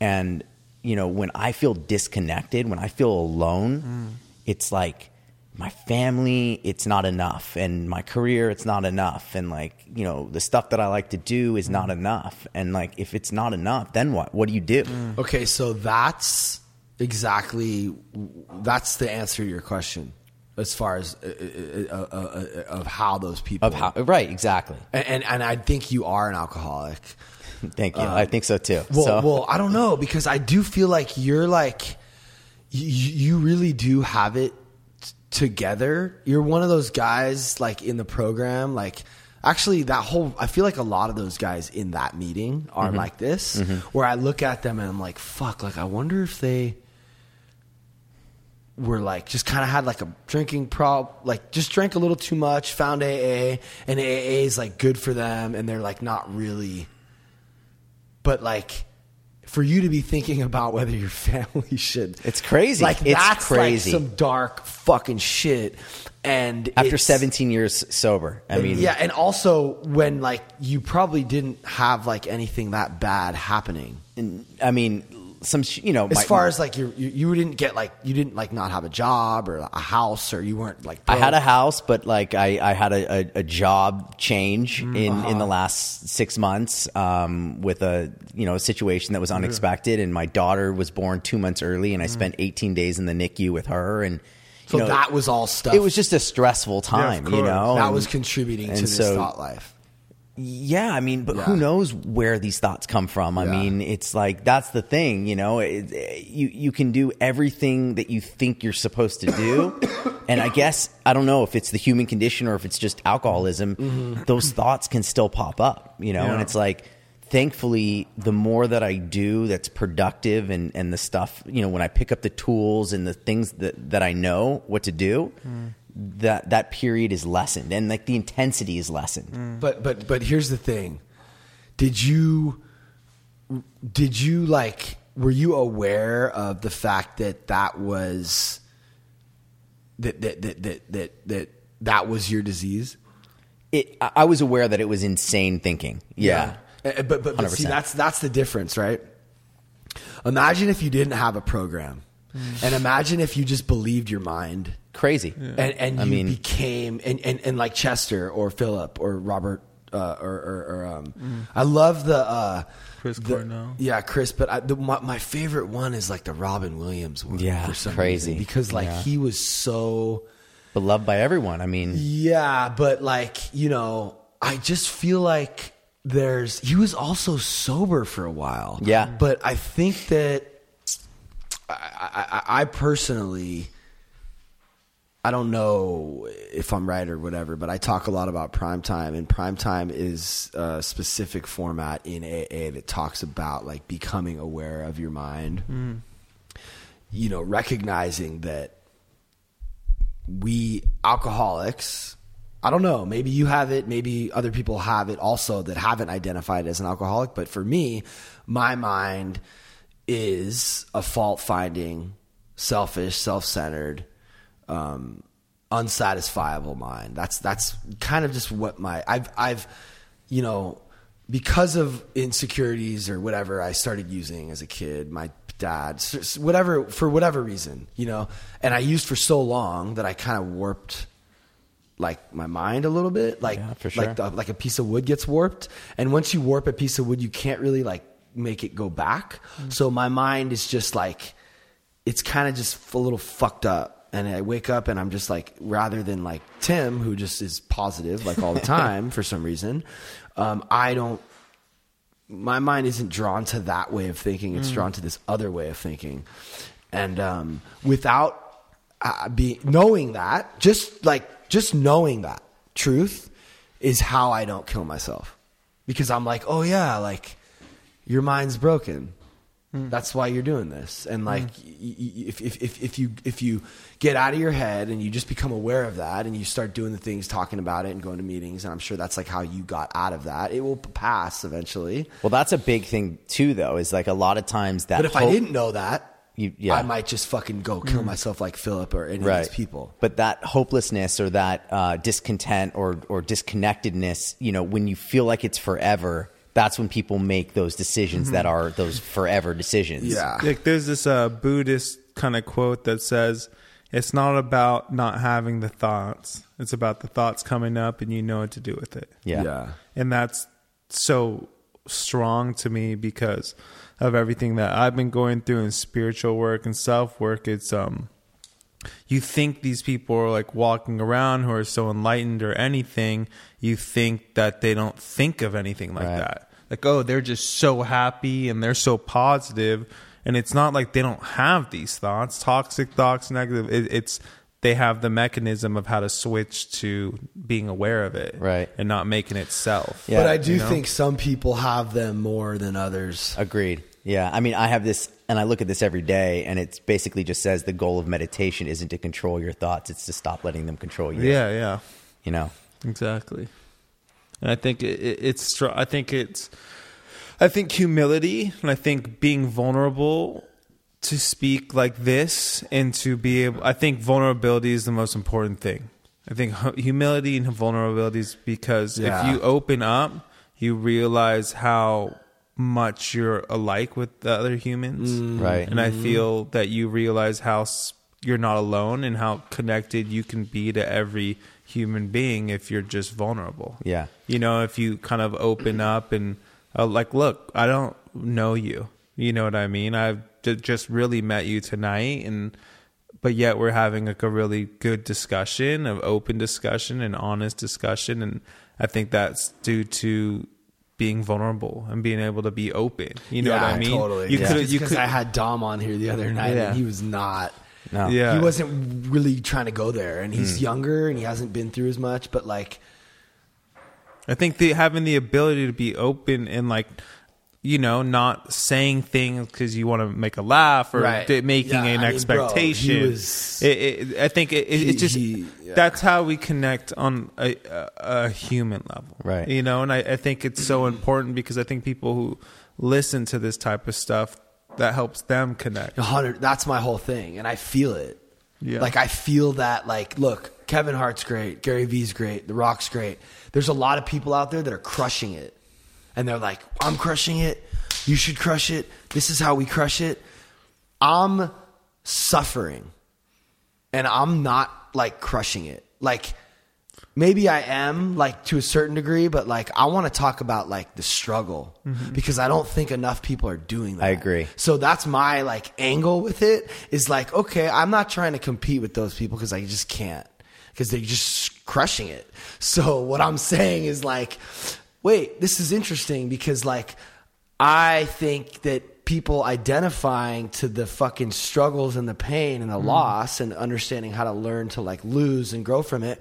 and, you know, when I feel disconnected, when I feel alone, mm. it's like my family, it's not enough. And my career, it's not enough. And like, you know, the stuff that I like to do is mm. not enough. And like, if it's not enough, then what, what do you do? Mm. Okay. So that's exactly, that's the answer to your question. As far as uh, uh, uh, uh, uh, of how those people, of how, right? Exactly, and, and and I think you are an alcoholic. Thank you. Um, I think so too. Well, so. well, I don't know because I do feel like you're like you, you really do have it t- together. You're one of those guys like in the program, like actually that whole. I feel like a lot of those guys in that meeting are mm-hmm. like this, mm-hmm. where I look at them and I'm like, fuck. Like I wonder if they. Were like just kind of had like a drinking problem, like just drank a little too much, found A A, and A A is like good for them, and they're like not really. But like, for you to be thinking about whether your family should—it's crazy. Like it's that's crazy. Like some dark fucking shit. And after seventeen years sober, I mean, yeah, and also when like you probably didn't have like anything that bad happening. I mean. some, you know, as my, far as like you, you didn't get like, you didn't like not have a job or a house, or you weren't like, broke. I had a house, but like I, I had a, a, a job change mm-hmm. in, in the last six months, um, with a, you know, a situation that was unexpected. Mm-hmm. And my daughter was born two months early and I mm-hmm. spent eighteen days in the N I C U with her. And, so you know, that was all stuff. It was just a stressful time, yeah, you know, that and, was contributing to this so, thought life. Yeah, I mean, but yeah. who knows where these thoughts come from? I yeah. mean, it's like, that's the thing, you know, it, it, you, you can do everything that you think you're supposed to do. And I guess, I don't know if it's the human condition or if it's just alcoholism, mm-hmm. those thoughts can still pop up, you know, yeah. and it's like, thankfully, the more that I do that's productive and, and the stuff, you know, when I pick up the tools and the things that, that I know what to do, mm. that that period is lessened and like the intensity is lessened. Mm. But but but here's the thing. Did you did you like were you aware of the fact that that was that that that that that, that, that was your disease? It I was aware that it was insane thinking. Yeah. yeah. But, but, but see, that's that's the difference, right? Imagine if you didn't have a program. And imagine if you just believed your mind. Crazy. Yeah. And, and you I mean, became, and, and, and like Chester or Philip or Robert uh, or, or, or um, mm. I love the... Uh, Chris the, Cornell. Yeah, Chris. But I, the, my, my favorite one is like the Robin Williams one. Yeah, for some crazy. Reason, because like yeah. he was so... beloved by everyone. I mean... Yeah, but like, you know, I just feel like... There's, he was also sober for a while. Yeah. But I think that I, I, I personally, I don't know if I'm right or whatever, but I talk a lot about primetime, and primetime is a specific format in A A that talks about like becoming aware of your mind, mm. you know, recognizing that we alcoholics, I don't know. Maybe you have it. Maybe other people have it also that haven't identified as an alcoholic. But for me, my mind is a fault-finding, selfish, self-centered, um, unsatisfiable mind. That's that's kind of just what my I've I've you know because of insecurities or whatever I started using as a kid. My dad, whatever for whatever reason, you know, and I used for so long that I kind of warped. Like my mind a little bit, like yeah, for sure. like, the, like a piece of wood gets warped. And once you warp a piece of wood, you can't really like make it go back. Mm-hmm. So my mind is just like, it's kind of just a little fucked up. And I wake up and I'm just like, rather than like Tim, who just is positive like all the time for some reason, um, I don't, my mind isn't drawn to that way of thinking. It's mm. drawn to this other way of thinking. And um, without uh, be, knowing that, just like, Just knowing that truth is how I don't kill myself, because I'm like, oh yeah, like your mind's broken. Mm. That's why you're doing this. And like, mm. y- y- if, if, if, if you, if you get out of your head and you just become aware of that and you start doing the things, talking about it and going to meetings. And I'm sure that's like how you got out of that. It will pass eventually. Well, that's a big thing too, though, is like a lot of times that, but if hope- I didn't know that, You, yeah. I might just fucking go kill myself like Philip or any right. of these people. But that hopelessness or that uh, discontent or or disconnectedness, you know, when you feel like it's forever, that's when people make those decisions mm-hmm. that are those forever decisions. Yeah. Like there's this uh, Buddhist kind of quote that says, it's not about not having the thoughts. It's about the thoughts coming up and you know what to do with it. Yeah. yeah. And that's so strong to me because... of everything that I've been going through in spiritual work and self work. It's, um, you think these people are like walking around who are so enlightened or anything. You think that they don't think of anything like right. that. Like, oh, they're just so happy and they're so positive. And it's not like they don't have these thoughts, toxic thoughts, negative. It, it's, they have the mechanism of how to switch to being aware of it right. and not making it self. Yeah. But I do you know? think some people have them more than others. Agreed. Yeah. I mean, I have this and I look at this every day and it's basically just says the goal of meditation isn't to control your thoughts. It's to stop letting them control you. Yeah. Yeah. You know, exactly. And I think it, it's, I think it's, I think humility and I think being vulnerable to speak like this and to be able, I think vulnerability is the most important thing. I think humility and vulnerability is because yeah. if you open up, you realize how much you're alike with the other humans. Mm. Right. And I feel that you realize how you're not alone and how connected you can be to every human being if you're just vulnerable. Yeah. You know, if you kind of open up and uh, like, look, I don't know you. You know what I mean? I've just really met you tonight, and but yet we're having like a really good discussion, of open discussion and honest discussion. And I think that's due to being vulnerable and being able to be open. You know yeah, what I mean? Totally. You yeah. could, you could. I had Dom on here the other night, yeah. and he was not. No. Yeah. He wasn't really trying to go there, and he's mm. younger and he hasn't been through as much. But like, I think the having the ability to be open and like, you know, not saying things because you want to make a laugh or right. d- making yeah, an I mean, expectation. Bro, he was, it, it, I think it, it, he, it just he, yeah. that's how we connect on a, a, a human level, right? You know, and I, I think it's so important because I think people who listen to this type of stuff, that helps them connect. one hundred That's my whole thing, and I feel it. Yeah, like I feel that. Like, look, Kevin Hart's great, Gary Vee's great, The Rock's great. There's a lot of people out there that are crushing it. And they're like, I'm crushing it. You should crush it. This is how we crush it. I'm suffering. And I'm not, like, crushing it. Like, maybe I am, like, to a certain degree. But, like, I want to talk about, like, the struggle. Mm-hmm. Because I don't think enough people are doing that. I agree. So that's my, like, angle with it. Is like, okay, I'm not trying to compete with those people because I just can't. Because they're just crushing it. So what I'm saying is, like... Wait, this is interesting because, like, I think that people identifying to the fucking struggles and the pain and the mm. loss and understanding how to learn to, like, lose and grow from it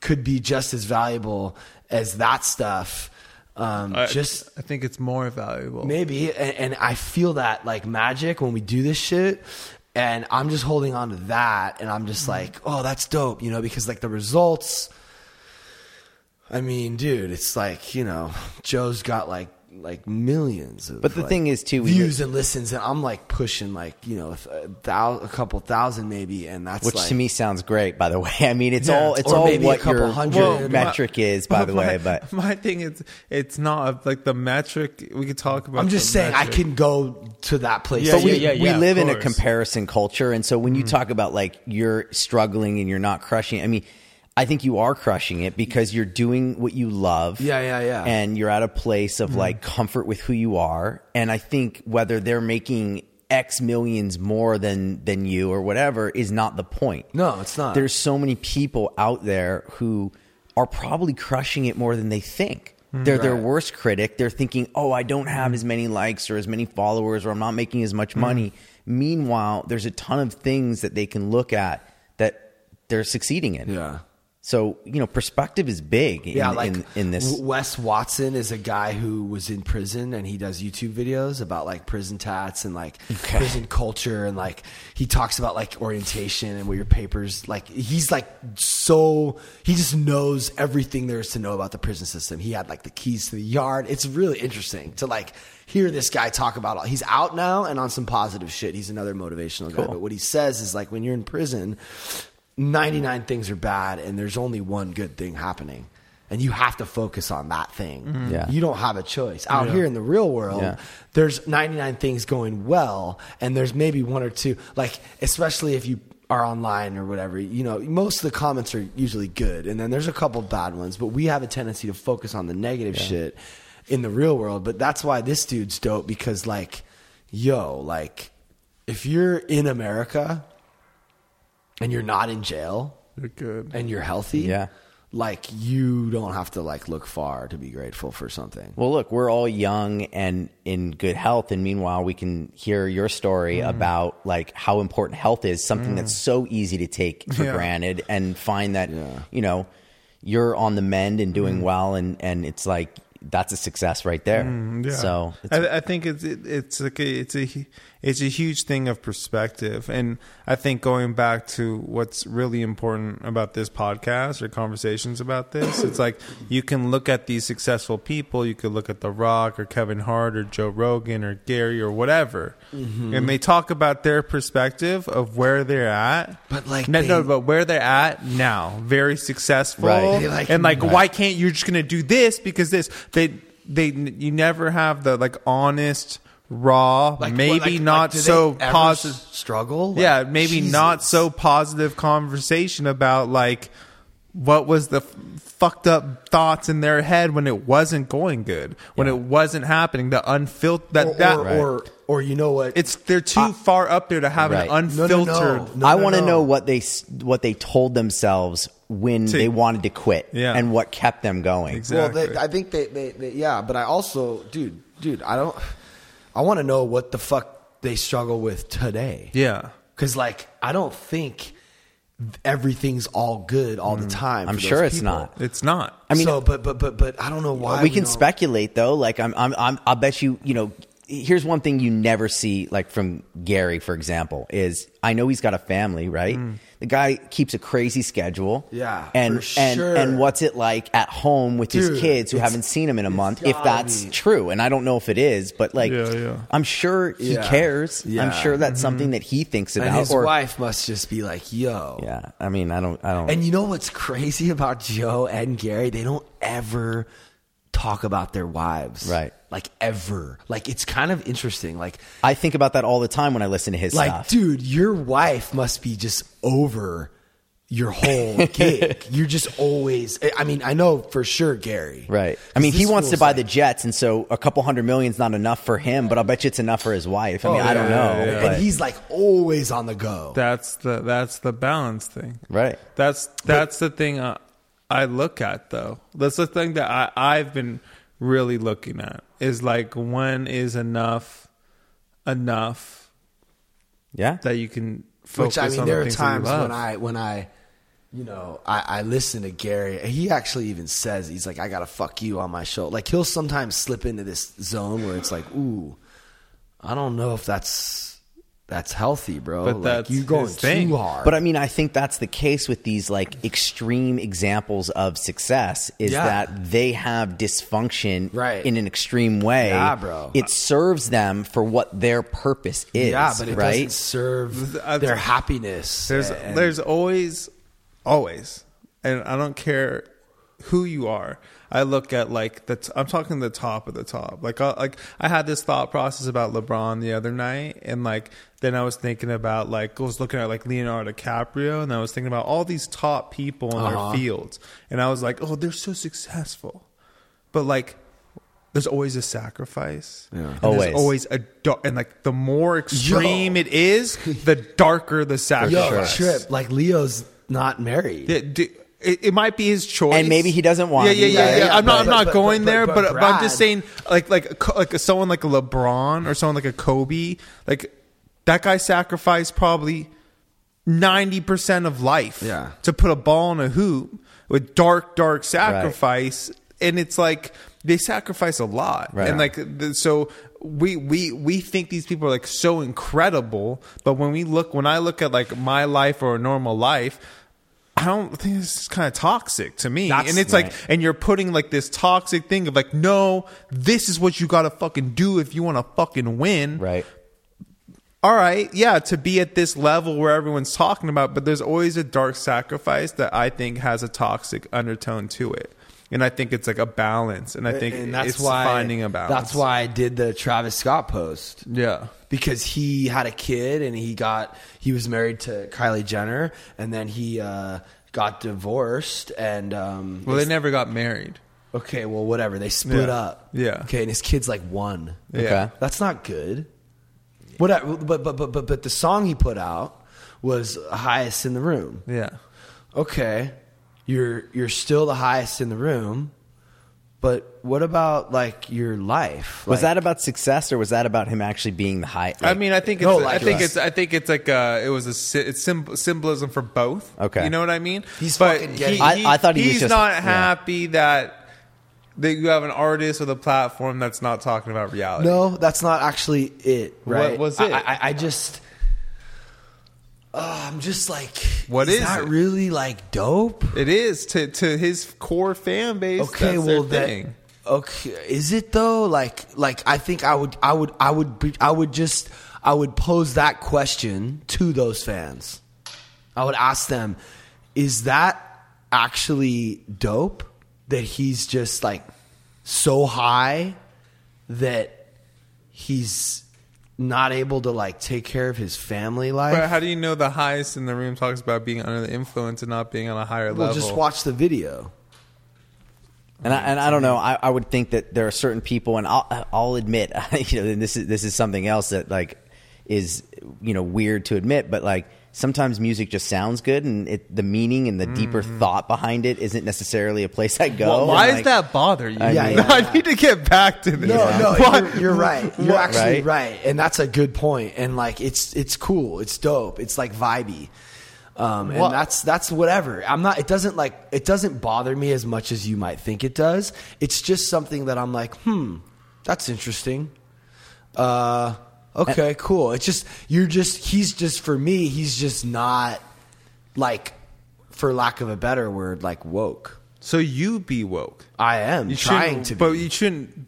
could be just as valuable as that stuff. Um, I, just, I think it's more valuable. Maybe. And, and I feel that, like, magic when we do this shit. And I'm just holding on to that. And I'm just mm. like, oh, that's dope, you know, because, like, the results... I mean, dude, it's like, you know, Joe's got like like millions of but the like thing is too, views and listens, and I'm like pushing like, you know, a, thou- a couple thousand maybe, and that's which like, to me sounds great, by the way. I mean, it's yeah, all it's all what your well, metric my, is, by the my, way. But my thing is, it's not like the metric we could talk about. I'm just saying metric. I can go to that place. Yeah, but we, yeah, yeah, we yeah, live in a comparison culture, and so when you mm. talk about like you're struggling and you're not crushing, I mean. I think you are crushing it because you're doing what you love. Yeah, yeah, yeah. And you're at a place of mm. like comfort with who you are. And I think whether they're making X millions more than, than you or whatever is not the point. No, it's not. There's so many people out there who are probably crushing it more than they think. Mm, they're right. their worst critic. They're thinking, oh, I don't have mm. as many likes or as many followers, or I'm not making as much mm. money. Meanwhile, there's a ton of things that they can look at that they're succeeding in. Yeah. So, you know, perspective is big in, yeah, like in, in this. Wes Watson is a guy who was in prison, and he does YouTube videos about like prison tats and like okay. prison culture. And like he talks about like orientation and where your papers, like he's like so he just knows everything there is to know about the prison system. He had like the keys to the yard. It's really interesting to like hear this guy talk about all. He's out now and on some positive shit. He's another motivational guy. Cool. But what he says is like when you're in prison, ninety-nine things are bad, and there's only one good thing happening, and you have to focus on that thing. Mm-hmm. Yeah. You don't have a choice. Out yeah. here in the real world, yeah. there's ninety-nine things going well, and there's maybe one or two, like especially if you are online or whatever, you know, most of the comments are usually good, and then there's a couple bad ones, but we have a tendency to focus on the negative yeah. shit in the real world. But that's why this dude's dope, because like, yo, like if you're in America and you're not in jail, you're good, and you're healthy, yeah. like you don't have to like look far to be grateful for something. Well, look, we're all young and in good health, and meanwhile we can hear your story mm. about like how important health is, something mm. that's so easy to take for yeah. granted, and find that yeah. you know, you're on the mend and doing mm. well, and, and it's like that's a success right there. Mm, yeah. So it's, I, I think it's it, it's like a, it's a it's a huge thing of perspective, and I think going back to what's really important about this podcast or conversations about this, it's like you can look at these successful people. You could look at The Rock or Kevin Hart or Joe Rogan or Gary or whatever, mm-hmm. and they talk about their perspective of where they're at. But like, no, they, no, but where they're at now, very successful, right. like, and like, right. why can't you just gonna do this because this. They they you never have the like honest, raw, like, maybe well, like, not like, so positive struggle. Like, yeah, maybe Jesus. not so positive conversation about like what was the f- fucked up thoughts in their head when it wasn't going good, when yeah. it wasn't happening. The unfiltered that or, that or, right. or or you know what? It's they're too I, far up there to have right. an unfiltered. No, no, no. No, I no, want to no. know what they what they told themselves when to, they wanted to quit yeah. and what kept them going. Exactly. Well, they, I think they, they, they yeah, but I also dude, dude, I don't. I want to know what the fuck they struggle with today. Yeah. Because, like, I don't think everything's all good all mm. the time. I'm sure it's people. not. It's not. I mean, so, but, but, but, but I don't know why. Well, we, we can don't... speculate, though. Like, I'm, I'm, I'm, I'll bet you, you know, here's one thing you never see, like, from Gary, for example, is I know he's got a family, right? Mm. The guy keeps a crazy schedule. Yeah, and for sure. and and what's it like at home with Dude, his kids who haven't seen him in a month? If that's be. true, and I don't know if it is, but like, yeah, yeah. I'm sure he yeah. cares. Yeah. I'm sure that's mm-hmm. something that he thinks about. And his or, wife must just be like, "Yo, yeah." I mean, I don't, I don't. And you know what's crazy about Joe and Gary? They don't ever talk about their wives, right? Like ever. Like it's kind of interesting. Like I think about that all the time when I listen to his like, stuff. Like, dude, your wife must be just over your whole gig. You're just always. I mean, I know for sure, Gary. Right. I mean, he wants to buy like, the Jets, and so a couple hundred million's not enough for him. But I'll bet you it's enough for his wife. I mean, oh, yeah, I don't know. Yeah, yeah, yeah. And he's like always on the go. That's the that's the balance thing, right? That's that's but, the thing I, I look at though. That's the thing that I, I've been really looking at. Is like when is enough enough yeah that you can focus on. Which I mean on there the are times when I when I you know I, I listen to Gary. He actually even says he's like I gotta fuck you on my show. Like he'll sometimes slip into this zone where it's like ooh I don't know if that's that's healthy bro. But like that's you're going too hard. But I mean I think that's the case with these like extreme examples of success is yeah. that they have dysfunction right. in an extreme way. Yeah, bro. It serves them for what their purpose is. Yeah, but it right? doesn't serve their happiness. There's and- there's always always and I don't care who you are. I look at like the t- I'm talking the top of the top. Like I, like I had this thought process about LeBron the other night, and like then I was thinking about like I was looking at like Leonardo DiCaprio, and I was thinking about all these top people in uh-huh. their fields, and I was like, oh, they're so successful, but like there's always a sacrifice. Yeah. And always, there's always a dar- and like the more extreme Yo. it is, the darker the sacrifice. Yo, trip like Leo's not married. Yeah, d- It, it might be his choice, and maybe he doesn't want. Yeah, yeah, yeah, yeah. yeah. I'm not, but, I'm not but, going but, but, there, but, but, but I'm just saying, like, like, like someone like a LeBron or someone like a Kobe, like that guy sacrificed probably ninety percent of life, yeah. to put a ball in a hoop with dark, dark sacrifice, right. and it's like they sacrifice a lot, right. and like so. We, we we think these people are like so incredible, but when we look, when I look at like my life or a normal life. I don't think this is kind of toxic to me. That's and it's right. like, and you're putting like this toxic thing of like, no, this is what you got to fucking do if you want to fucking win. Right. All right. Yeah. To be at this level where everyone's talking about, but there's always a dark sacrifice that I think has a toxic undertone to it. And I think it's like a balance. And I think and that's it's why, finding a balance. That's why I did the Travis Scott post. Yeah. Because he had a kid and he got, he was married to Kylie Jenner and then he uh, got divorced and. Um, well, they never got married. Okay. Well, whatever. They split yeah. up. Yeah. Okay. And his kid's like one. Yeah. Okay. That's not good. What, but, but, but, but, but the song he put out was highest in the room. Yeah. Okay. You're you're still the highest in the room, but what about like your life? Like, was that about success or was that about him actually being the high? Like, I mean, I think it's, no, like I think us. it's I think it's like uh it was a it's symbolism for both. Okay, you know what I mean? He's but fucking getting. He, he, I, I thought he he's was just, not happy yeah. that. That you have an artist with a platform that's not talking about reality. No, that's not actually it. Right? What was it? I, I, I just. Uh, I'm just like, what is that really like dope? It is to, to his core fan base. Okay, that's well their thing. That, okay, is it though? Like, like I think I would, I would, I would, be, I would just, I would pose that question to those fans. I would ask them, is that actually dope that he's just like so high that he's not able to like take care of his family life. But how do you know the highest in the room talks about being under the influence and not being on a higher well, level? Just watch the video. And I, and I don't know. I, I would think that there are certain people, and I'll, I'll admit, you know, this is this is something else that like is, you know, weird to admit, but like sometimes music just sounds good, and it, the meaning and the mm. deeper thought behind it isn't necessarily a place I go. Well, why does like, that bother you? I, yeah, mean, yeah, I yeah. need to get back to this. No, yeah. no, you're, you're right. You're actually right? right, and that's a good point. And like, it's it's cool. It's dope. It's like vibey. Um, and well, that's, that's whatever. I'm not, it doesn't like, it doesn't bother me as much as you might think it does. It's just something that I'm like, Hmm, that's interesting. Uh, okay, and, cool. It's just, you're just, he's just, for me, he's just not like, for lack of a better word, like woke. So you be woke. I am you trying to be, but you shouldn't,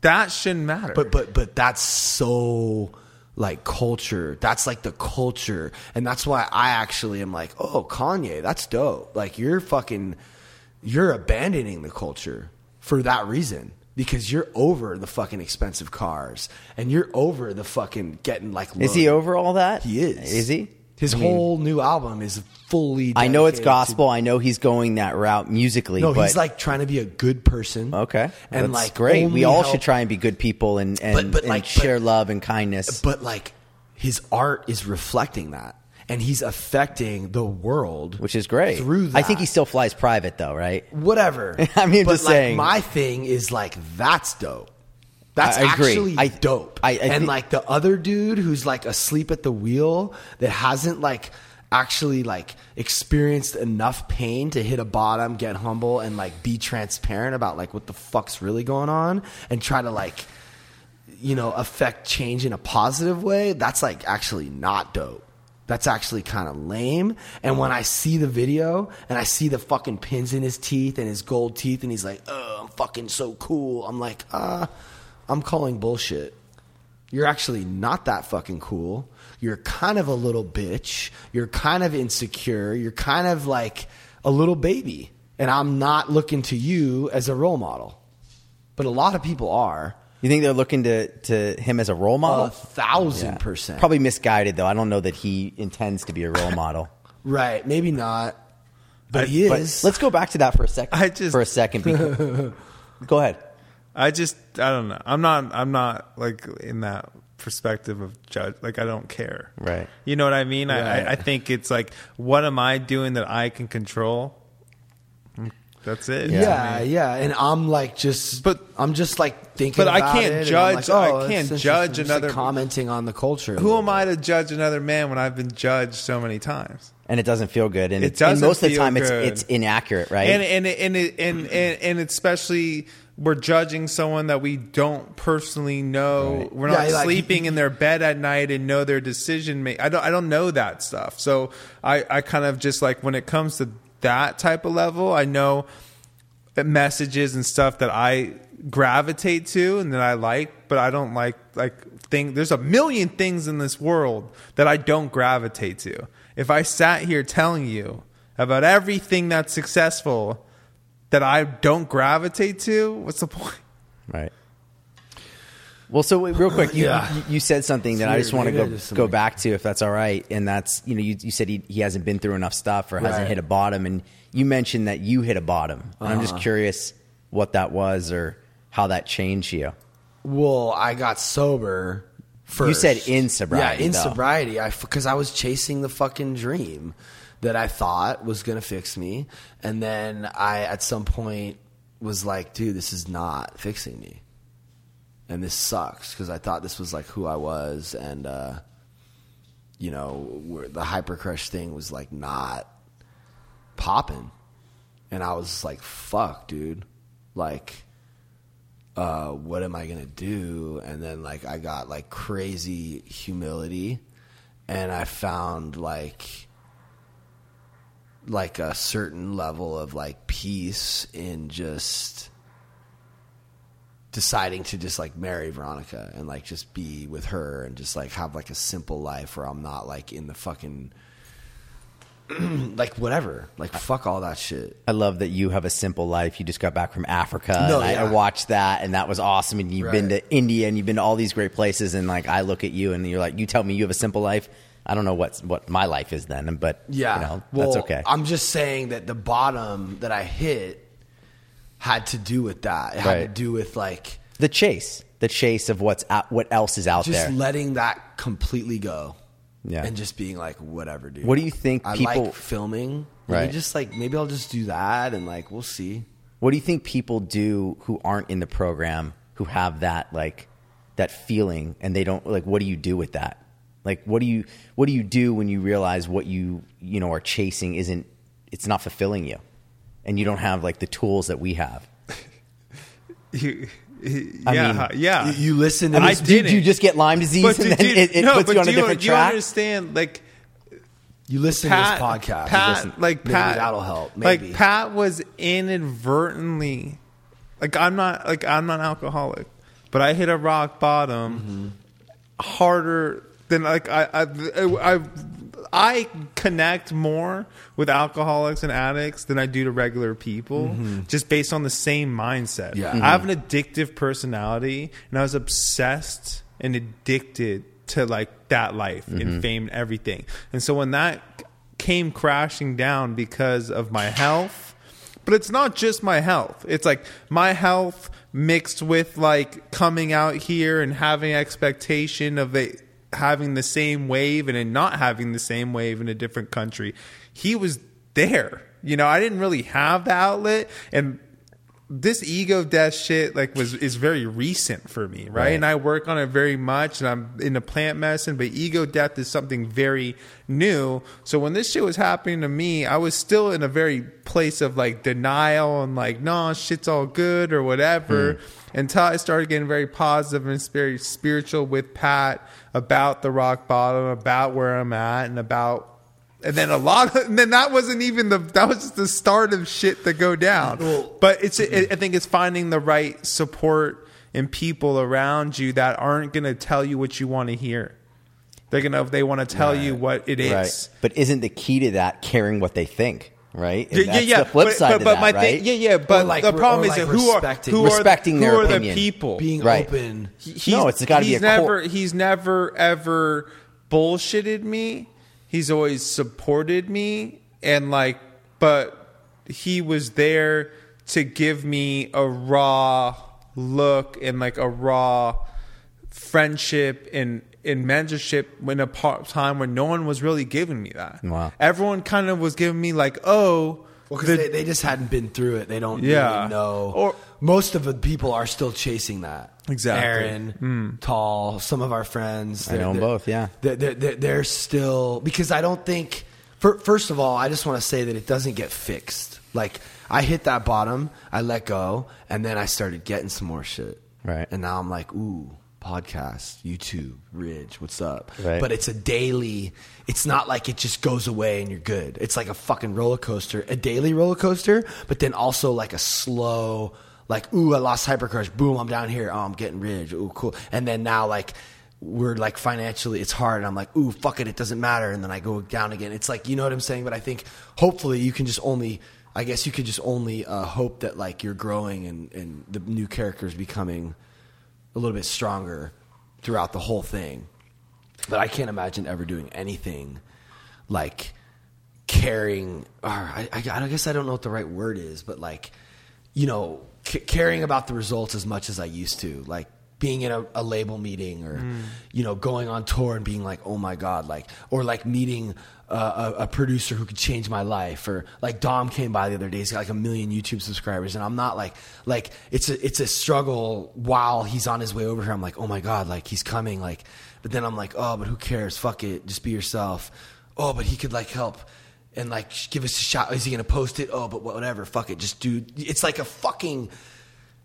that shouldn't matter. But, but, but that's so like culture. That's like the culture. And that's why I actually am like, oh, Kanye, that's dope. Like you're fucking, you're abandoning the culture for that reason, because you're over the fucking expensive cars and you're over the fucking getting like, low. Is he over all that? He is. Is he? His I mean, whole new album is fully dedicated. I know it's gospel. To, I know he's going that route musically. No, but he's like trying to be a good person. Okay. And that's like great. We all help. should try and be good people and, and, but, but and like, share but, love and kindness. But like his art is reflecting that. And he's affecting the world. Which is great. Through that. I think he still flies private though, right? Whatever. I mean, but just like saying. My thing is like, that's dope. That's I actually agree. I, dope. I, I and th- like the other dude who's like asleep at the wheel that hasn't like actually like experienced enough pain to hit a bottom, get humble, and like be transparent about like what the fuck's really going on and try to like, you know, affect change in a positive way. That's like actually not dope. That's actually kind of lame. And when I see the video and I see the fucking pins in his teeth and his gold teeth and he's like, oh, I'm fucking so cool. I'm like, ah. Uh, I'm calling bullshit. You're actually not that fucking cool. You're kind of a little bitch. You're kind of insecure. You're kind of like a little baby. And I'm not looking to you as a role model. But a lot of people are. You think they're looking to, to him as a role model? A thousand yeah. percent. Probably misguided, though. I don't know that he intends to be a role model. Right. Maybe not. But I, he is. But let's go back to that for a second. I just, for a second. Because, go ahead. I just, I don't know. I'm not, I'm not like in that perspective of judge. Like, I don't care. Right. You know what I mean? Right. I, I think it's like, what am I doing that I can control? That's it. Yeah. Yeah. I mean. yeah. And I'm like, just, but I'm just like thinking but about I can't it judge. Like, oh, I can't judge another. Like commenting on the culture. Who am I to judge another man when I've been judged so many times? And it doesn't feel good. And, it it, and most of the time it's, it's inaccurate. Right. And, and, and, and, and, and, and especially, we're judging someone that we don't personally know. Right. We're not yeah, like, sleeping in their bed at night and know their decision making. I don't, I don't know that stuff. So I, I kind of just like when it comes to that type of level, I know messages and stuff that I gravitate to and that I like, but I don't like, like thing. There's a million things in this world that I don't gravitate to. If I sat here telling you about everything that's successful that I don't gravitate to, what's the point? Right. Well, so wait, real quick, you, yeah. you, you said something it's that weird. I just want to go go back to, if that's all right. And that's, you know, you, you said he, he hasn't been through enough stuff or right. hasn't hit a bottom. And you mentioned that you hit a bottom. Uh-huh. I'm just curious what that was or how that changed you. Well, I got sober first. You said in sobriety. Yeah, in though. sobriety. I, because I was chasing the fucking dream that I thought was going to fix me. And then I, at some point, was like, dude, this is not fixing me. And this sucks, because I thought this was like who I was. And, uh, you know, where the Hyper Crush thing was like not popping. And I was like, fuck, dude. Like, uh, what am I going to do? And then, like, I got like crazy humility. And I found like... like a certain level of like peace in just deciding to just like marry Veronica and like just be with her and just like have like a simple life where I'm not like in the fucking like whatever, like fuck all that shit. I love that you have a simple life. You just got back from Africa. No, and yeah. I, I watched that and that was awesome. And you've right. been to India and you've been to all these great places. And like, I look at you and you're like, you tell me you have a simple life. I don't know what's, what my life is then, but yeah, you know, well, that's okay. I'm just saying that the bottom that I hit had to do with that. It had right. to do with like the chase, the chase of what's out, what else is out just there. Just letting that completely go. Yeah. And just being like, whatever, dude. What do you think people... I like filming. Right. Maybe just like, maybe I'll just do that and like, we'll see. What do you think people do who aren't in the program, who have that like, that feeling and they don't, like, what do you do with that? Like, what do you, what do you do when you realize what you, you know, are chasing isn't, it's not fulfilling you and you don't have like the tools that we have? you... I yeah, mean, yeah. You listen to this. Did you just get Lyme disease but and then you, it, it no, puts you on do a different you, track? You understand, like, you listen Pat, to this podcast. Pat, listen, like, maybe Pat, that'll help. Maybe. Like, Pat was inadvertently, like, I'm not, like, I'm not an alcoholic, but I hit a rock bottom mm-hmm. harder than, like, I, I, I, I connect more with alcoholics and addicts than I do to regular people mm-hmm. just based on the same mindset. Yeah. Mm-hmm. I have an addictive personality and I was obsessed and addicted to like that life mm-hmm. and fame and everything. And so when that came crashing down because of my health, but it's not just my health. It's like my health mixed with like coming out here and having expectation of a having the same wave and in not having the same wave in a different country. He was there. You know, I didn't really have the outlet. And this ego death shit like was is very recent for me, right? right? And I work on it very much and I'm into plant medicine, but ego death is something very new. So when this shit was happening to me, I was still in a very place of like denial and like, nah, shit's all good or whatever. Mm. Until I started getting very positive and very spiritual with Pat about the rock bottom, about where I'm at and about... And then a lot of, and then that wasn't even the, that was just the start of shit to go down. Well, but it's, it, I think it's finding the right support and people around you that aren't going to tell you what you want to hear. They're going to, if they want to tell right. you what it is. Right. But isn't the key to that caring what they think? Right? And yeah, that's yeah. the flip but, side but, but of that, my right? Thing, yeah, yeah. But like, the problem like is who are who respecting are, their who are opinion. The people being right. open? He's, no, it's got to be a never. Cor- he's never ever bullshitted me. He's always supported me and like, but he was there to give me a raw look and like a raw friendship and in mentorship when a part time when no one was really giving me that. Wow. Everyone kind of was giving me like, oh, well, because the, they, they just hadn't been through it. They don't yeah. really know. Or most of the people are still chasing that. Exactly. Aaron, mm. Tall, some of our friends. I know them both. Yeah. They're, they're, they're still, because I don't think, for, first of all, I just want to say that it doesn't get fixed. Like I hit that bottom, I let go, and then I started getting some more shit. Right. And now I'm like, ooh. Podcast, YouTube, Ridge, what's up? Right. But it's a daily, it's not like it just goes away and you're good. It's like a fucking roller coaster, a daily roller coaster, but then also like a slow, like, ooh, I lost Hyper Crush. Boom, I'm down here. Oh, I'm getting Ridge. Ooh, cool. And then now like we're like financially, it's hard. And I'm like, ooh, fuck it. It doesn't matter. And then I go down again. It's like, you know what I'm saying? But I think hopefully you can just only, I guess you could just only uh, hope that like you're growing and, and the new character is becoming a little bit stronger throughout the whole thing. But I can't imagine ever doing anything like caring, or I, I, I guess I don't know what the right word is, but like, you know, c- caring about the results as much as I used to, like being in a, a label meeting or, mm. you know, going on tour and being like, oh my God, like, or like meeting uh, a, a producer who could change my life, or like Dom came by the other day. He's got like a million YouTube subscribers, and I'm not like like it's a it's a struggle while he's on his way over here. I'm like, oh my God, like he's coming, like, but then I'm like, oh, but who cares? Fuck it, just be yourself. Oh, but he could like help and like give us a shot. Is he gonna post it? Oh, but whatever, fuck it, just do. It's like a fucking.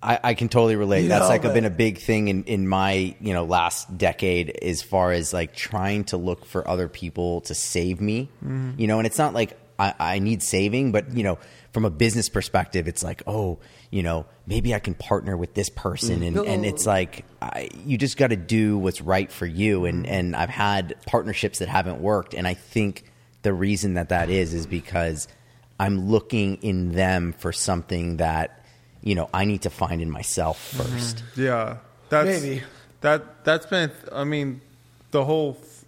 I, I can totally relate. You That's know, like but, been a big thing in, in my, you know, last decade as far as like trying to look for other people to save me, mm-hmm. you know, and it's not like I, I need saving, but you know, from a business perspective, it's like, oh, you know, maybe I can partner with this person. And, no. and it's like, I, you just got to do what's right for you. And, and I've had partnerships that haven't worked. And I think the reason that that is is because I'm looking in them for something that, you know, I need to find in myself first. Mm-hmm. Yeah. That's, Maybe. That, that's been, I mean, the whole f-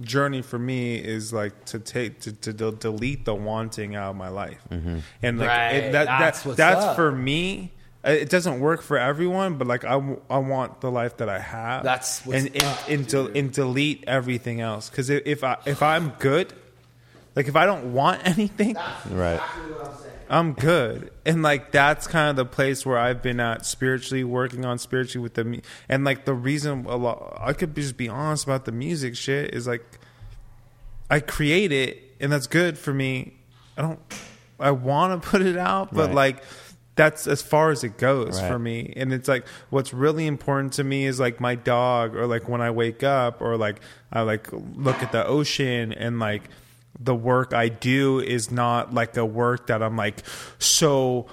journey for me is like to take, to, to, to delete the wanting out of my life. Mm-hmm. And like right. it, that, that's, that, that's up. for me. It doesn't work for everyone, but like I, w- I want the life that I have. That's what's and, up, and, and, del- and delete everything else. Because if I if I'm good, like if I don't want anything, that's right? Exactly what I'm saying. I'm good, and like that's kind of the place where I've been at spiritually, working on spiritually with the, and like the reason a lot I could just be honest about the music shit is like I create it, and that's good for me. I don't, I want to put it out, but right. like. That's as far as it goes right. for me. And it's like, what's really important to me is like my dog or like when I wake up or like I like look at the ocean and like the work I do is not like a work that I'm like, so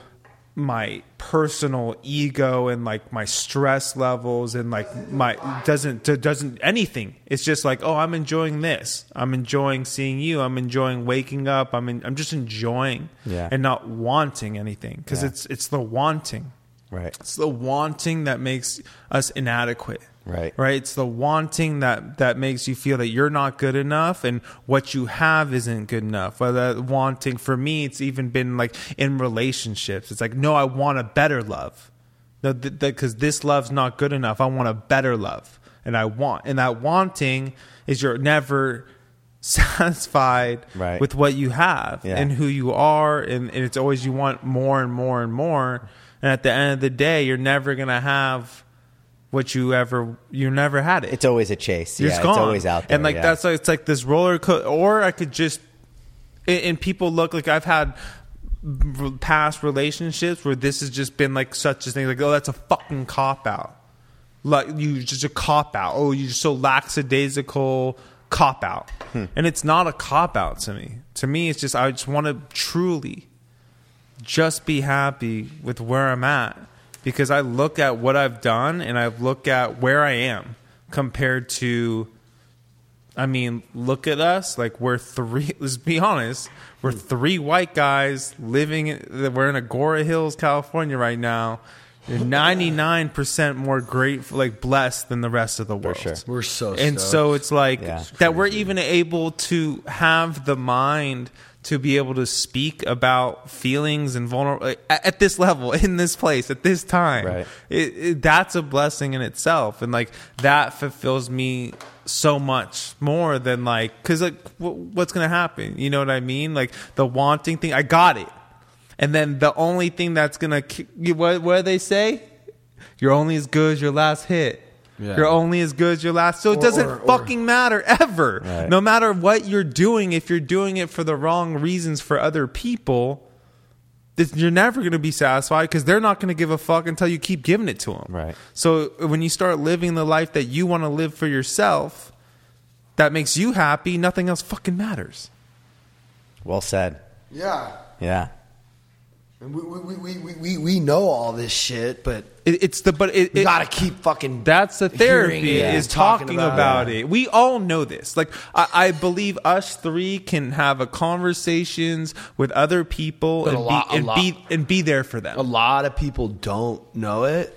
my personal ego and like my stress levels and like my doesn't, doesn't anything. It's just like, oh, I'm enjoying this. I'm enjoying seeing you. I'm enjoying waking up. I'm in, I'm just enjoying yeah. and not wanting anything. Cause yeah. it's, it's the wanting, right? It's the wanting that makes us inadequate, right? Right. It's the wanting that, that makes you feel that you're not good enough and what you have isn't good enough. Whether that wanting for me, it's even been like in relationships. It's like, no, I want a better love. No, th- th- cause this love's not good enough. I want a better love. And I want, and that wanting is you're never satisfied right. with what you have yeah. and who you are. And, and it's always, you want more and more and more. And at the end of the day, you're never going to have what you ever, you never had it. It's always a chase. You're yeah, it's always out there. And like, yeah. that's like, it's like this roller coaster, or I could just, and people look like I've had past relationships where this has just been like such a thing. Like, oh, that's a fucking cop out. Like you just a cop out. Oh, you're so lackadaisical cop out. Hmm. And it's not a cop out to me. To me, it's just, I just want to truly just be happy with where I'm at. Because I look at what I've done and I look at where I am compared to, I mean, look at us. Like we're three, let's be honest, we're three white guys living, in, we're in Agora Hills, California right now. You're ninety-nine percent more grateful, like blessed than the rest of the world. For sure. We're so stoked. And so it's like yeah. that we're even able to have the mind to be able to speak about feelings and vulnerable at this level, in this place, at this time, right. it, it, that's a blessing in itself. And like that fulfills me so much more than like, cause like w- what's going to happen? You know what I mean? Like the wanting thing, I got it. And then the only thing that's going to, what, what do they say? You're only as good as your last hit. Yeah. You're only as good as your last. So or, it doesn't or, or. fucking matter ever. Right. No matter what you're doing, if you're doing it for the wrong reasons for other people, you're never going to be satisfied because they're not going to give a fuck until you keep giving it to them. Right. So when you start living the life that you want to live for yourself, that makes you happy, nothing else fucking matters. Well said. Yeah. Yeah. And we, we, we, we, we, we know all this shit, but... It's the but it, you gotta keep fucking. That's the therapy it, is talking, talking about, about it. it. We all know this. Like I, I believe us three can have a conversations with other people and, lot, be, and be and be there for them. A lot of people don't know it,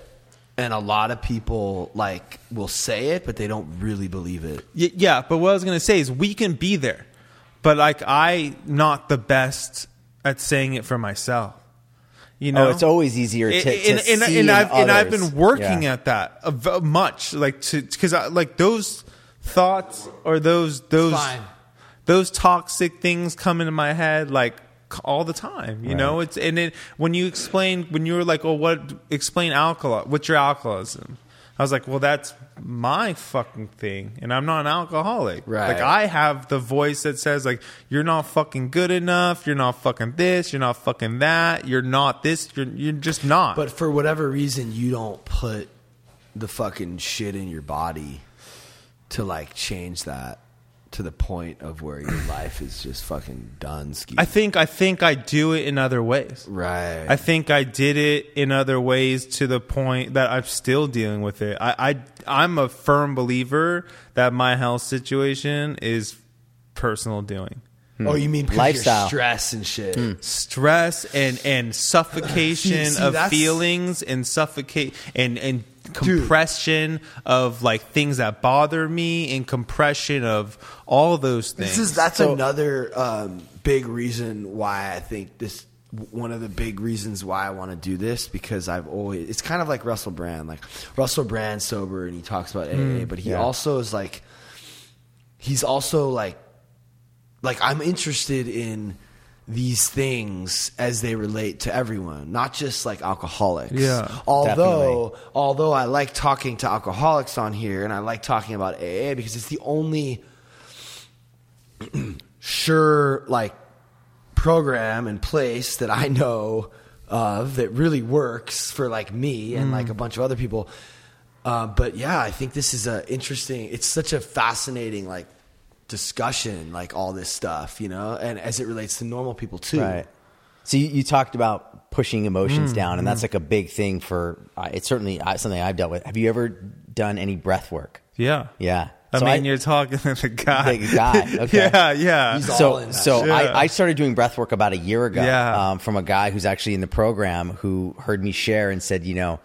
and a lot of people like will say it, but they don't really believe it. Y- yeah, but what I was gonna say is we can be there, but like I not the best at saying it for myself. You know, oh, it's always easier to, and, to and, see and I've, and I've been working yeah. at that uh, much, like to because like those thoughts or those those those toxic things come into my head like all the time. You right. know, it's and it, when you explain when you were like, oh, what explain alcohol? What's your alcoholism? I was like, well, that's my fucking thing, and I'm not an alcoholic. Right. Like, I have the voice that says, like, you're not fucking good enough. You're not fucking this. You're not fucking that. You're not this. You're you're just not. But for whatever reason, you don't put the fucking shit in your body to, like, change that to the point of where your life is just fucking done. Ski. I think I think I do it in other ways. Right. I think I did it in other ways to the point that I'm still dealing with it. I, I I'm a firm believer that my health situation is personal doing. Mm. Oh, you mean lifestyle, stress and shit, mm. stress and and suffocation see, see, of feelings and suffocate and and compression Dude. of like things that bother me and compression of all those things. This is that's so, another um, big reason why I think this. One of the big reasons why I want to do this, because I've always, it's kind of like Russell Brand, like Russell Brand's sober and he talks about mm, A A, but he yeah. also is like, he's also like, like I'm interested in these things as they relate to everyone, not just like alcoholics. Yeah, although, definitely. although I like talking to alcoholics on here and I like talking about A A because it's the only sure, like, program in place that I know of that really works for like me and mm. like a bunch of other people. Uh, but yeah, I think this is a interesting, it's such a fascinating like discussion, like all this stuff, you know, and as it relates to normal people too. Right. So you, you talked about pushing emotions mm. down, and that's mm. like a big thing for, uh, it's certainly something I've dealt with. Have you ever done any breath work? Yeah. Yeah. I so mean, I, you're talking to the guy. The guy, okay. Yeah, yeah. He's so all in that. so yeah. I, I started doing breath work about a year ago yeah. um, from a guy who's actually in the program who heard me share and said, you know,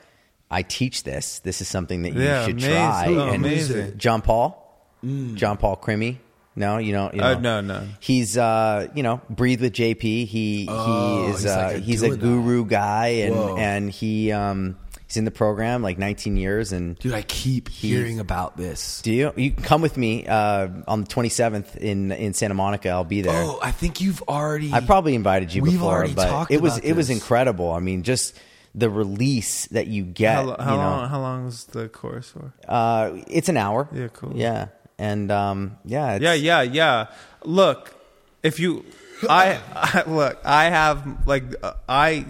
I teach this. This is something that you yeah, should amazing. try. Oh, and amazing. John Paul, mm. John Paul Crimmy. No, you know, you know uh, no, no. He's, uh, you know, Breathe with J P. He oh, he is he's, uh, like a, he's a guru that. guy, and Whoa. and he. Um, He's in the program like nineteen years, and dude, I keep hearing about this. Do you? You can come with me uh, on the twenty-seventh in in Santa Monica. I'll be there. Oh, I think you've already. I probably invited you we've before, already but talked it was about it this. was incredible. I mean, just the release that you get. How, how you know, long? How long is the course for? Uh, it's an hour. Yeah, cool. Yeah, and um, yeah, it's, yeah, yeah, yeah. Look, if you, I, I look, I have like I,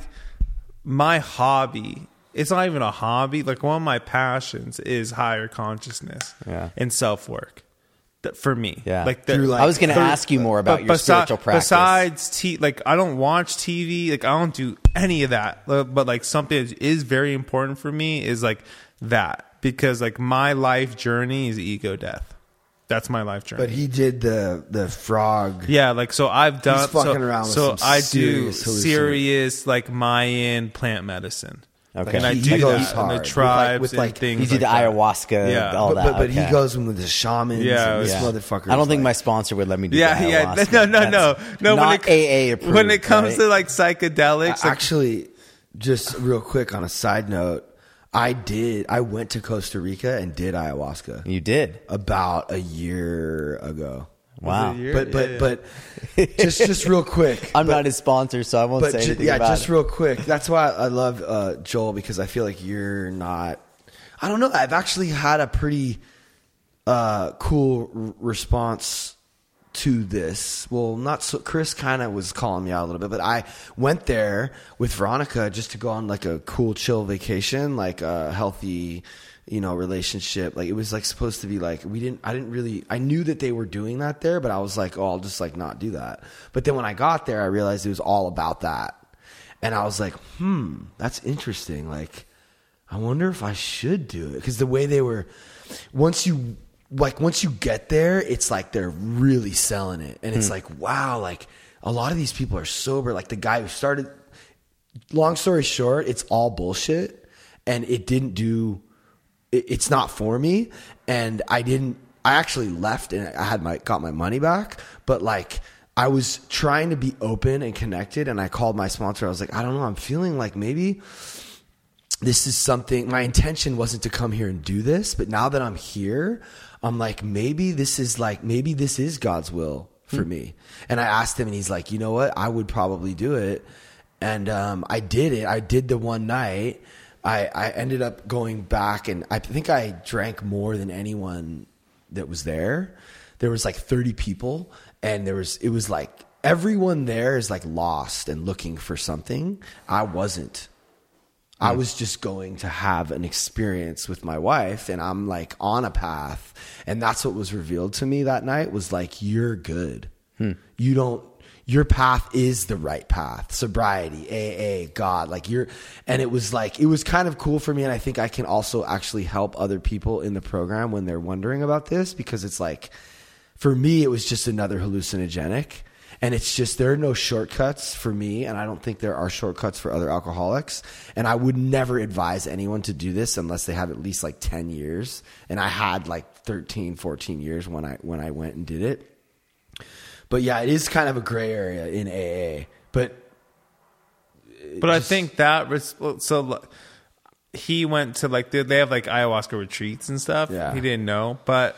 my hobby. It's not even a hobby. Like, one of my passions is higher consciousness yeah. and self-work for me. Yeah. Like, the, like I was going to ask you more about your besi- spiritual practice. Besides, t- like, I don't watch T V. Like, I don't do any of that. But, like, something that is very important for me is, like, that. Because, like, my life journey is ego death. That's my life journey. But he did the the frog. Yeah, like, so I've done. He's fucking so, around with so some I serious do serious, like, Mayan plant medicine. Okay. And I do he that in the tribes with like, with and like, things. You do the like ayahuasca, yeah. all that. But, but, but okay. he goes in with the shamans. Yeah, and this yeah. motherfucker. I don't think like, my sponsor would let me do yeah, that. Yeah, yeah. No, no, That's no, no. Not when it, A A approved. When it comes right? to like psychedelics, I, actually, like, just real quick on a side note, I did. I went to Costa Rica and did ayahuasca. You did about a year ago. Wow. But but yeah, but yeah. just just real quick. I'm but, not his sponsor, so I won't say anything ju- yeah, about it. Yeah, just real quick. That's why I love uh, Joel, because I feel like you're not – I don't know. I've actually had a pretty uh, cool r- response to this. Well, not so – Chris kind of was calling me out a little bit, but I went there with Veronica just to go on like a cool, chill vacation, like a healthy – you know, relationship. Like, it was like supposed to be like, we didn't, I didn't really, I knew that they were doing that there, but I was like, oh, I'll just like not do that. But then when I got there, I realized it was all about that. And I was like, hmm, that's interesting. Like, I wonder if I should do it. 'Cause the way they were, once you, like, once you get there, it's like, they're really selling it. And it's mm. like, wow, like a lot of these people are sober. Like the guy who started, long story short, it's all bullshit. And it didn't do it's not for me, and I didn't, I actually left and I had my, got my money back, but like I was trying to be open and connected, and I called my sponsor. I was like, I don't know, I'm feeling like maybe this is something, my intention wasn't to come here and do this, but now that I'm here, I'm like, maybe this is like, maybe this is God's will for hmm. me. And I asked him, and he's like, you know what? I would probably do it. And um, I did it. I did the one night. I, I ended up going back, and I think I drank more than anyone that was there. There was like thirty people, and there was, it was like everyone there is like lost and looking for something. I wasn't. I was just going to have an experience with my wife, and I'm like on a path. And that's what was revealed to me that night was like, you're good. Hmm. You don't, your path is the right path. Sobriety, A A, God, like you're, and it was like, it was kind of cool for me. And I think I can also actually help other people in the program when they're wondering about this, because it's like, for me, it was just another hallucinogenic. And it's just, there are no shortcuts for me, and I don't think there are shortcuts for other alcoholics. And I would never advise anyone to do this unless they have at least like ten years. And I had like thirteen, fourteen years when I when I went and did it. But yeah, it is kind of a gray area in A A. But but just, I think that was, so he went to like, they have like ayahuasca retreats and stuff. Yeah. He didn't know, but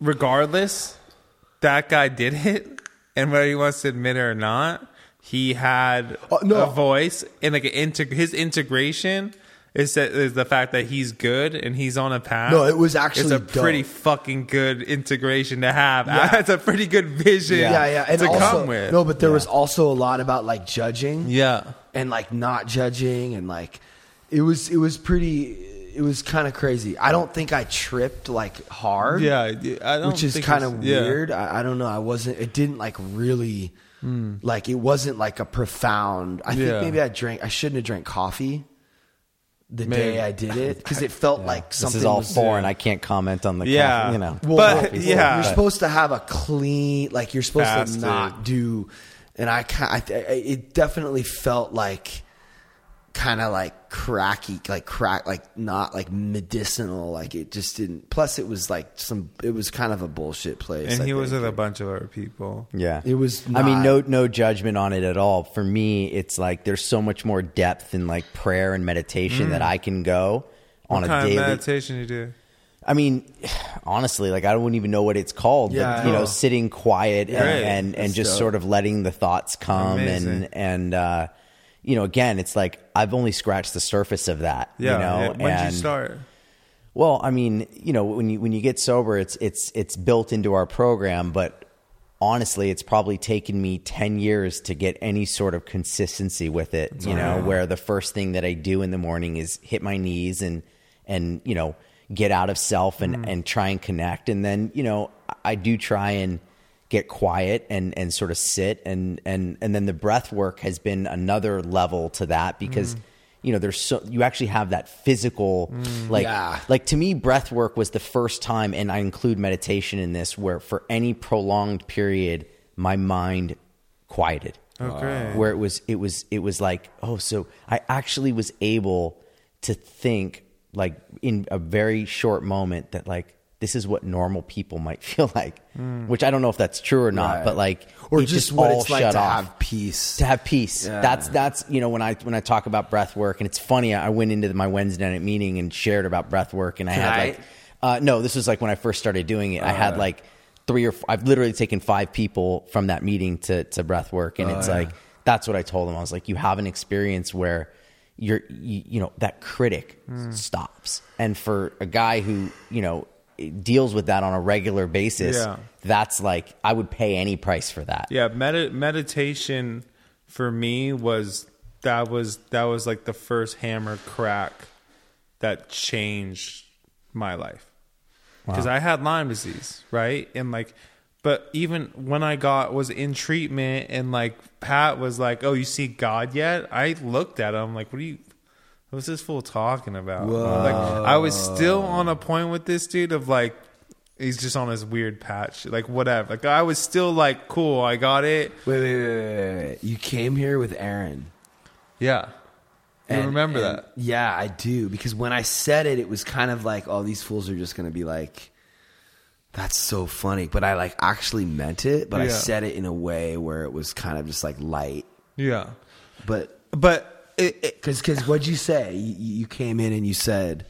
regardless, that guy did it, and whether he wants to admit it or not, he had oh, no. a voice, and like an integ- his integration is, that, is the fact that he's good and he's on a path. No, it was actually it's a dope. pretty fucking good integration to have. Yeah. It's a pretty good vision. Yeah, yeah, and to also, come with. No, but there yeah. was also a lot about like judging. Yeah, and like not judging, and like it was it was pretty. It was kind of crazy. I don't think I tripped like hard. Yeah, I don't. Which is kind of weird. Yeah. I, I don't know. I wasn't. It didn't like really. Mm. Like it wasn't like a profound. I yeah. think maybe I drank. I shouldn't have drank coffee the maybe. day I did it, because it felt yeah. like something. This is all was foreign. Weird. I can't comment on the. Yeah, coffee, you know. Well, but well, yeah, you're but. supposed to have a clean. Like you're supposed Fast to not do. And I, I, it definitely felt like. Kind of like cracky, like crack, like not like medicinal, like it just didn't. Plus, it was like some. It was kind of a bullshit place, and I he think. was with a bunch of other people. Yeah, it was. Not, I mean, no, no judgment on it at all. For me, it's like there's so much more depth in like prayer and meditation mm. that I can go on what a kind daily of meditation. You do. I mean, honestly, like I wouldn't even know what it's called, yeah, but you know, know, sitting quiet yeah. and and, and just dope. sort of letting the thoughts come. Amazing. and and. uh You know, again, it's like I've only scratched the surface of that. Yeah. You know? When did you start? Well, I mean, you know, when you when you get sober, it's it's it's built into our program. But honestly, it's probably taken me ten years to get any sort of consistency with it. You wow. know, where the first thing that I do in the morning is hit my knees and and you know get out of self and mm. and try and connect. And then you know I do try and. get quiet and, and sort of sit and, and, and then the breath work has been another level to that, because mm. you know there's so you actually have that physical mm, like yeah. like to me breath work was the first time, and I include meditation in this, where for any prolonged period my mind quieted. Okay. Where it was it was it was like, oh, so I actually was able to think like in a very short moment that like this is what normal people might feel like, mm. which I don't know if that's true or not, right. but like, or just, just what all it's like to off. have peace, to have peace. Yeah. That's, that's, you know, when I, when I talk about breath work, and it's funny, I went into my Wednesday night meeting and shared about breath work, and I Can had I? like, uh, no, this was like when I first started doing it, all I had right. like three or four, I've literally taken five people from that meeting to, to breath work. And oh, it's yeah. like, that's what I told them. I was like, you have an experience where you're, you, you know, that critic mm. stops. And for a guy who, you know, it deals with that on a regular basis, yeah. that's like, I would pay any price for that. Yeah. Med- meditation for me was, that was, that was like the first hammer crack that changed my life. Wow. Cause I had Lyme disease. Right. And like, but even when I got, was in treatment, and like, Pat was like, oh, you see God yet? I looked at him like, what do you, what's this fool talking about? Like, I was still on a point with this dude of like, he's just on his weird patch, like whatever. Like I was still like, cool, I got it. Wait, wait, wait, wait, wait. You came here with Aaron. Yeah, and, you remember and, that? Yeah, I do. Because when I said it, it was kind of like, oh, these fools are just gonna be like, that's so funny. But I like actually meant it. But yeah. I said it in a way where it was kind of just like light. Yeah, but but. Because because what'd you say? You, you came in and you said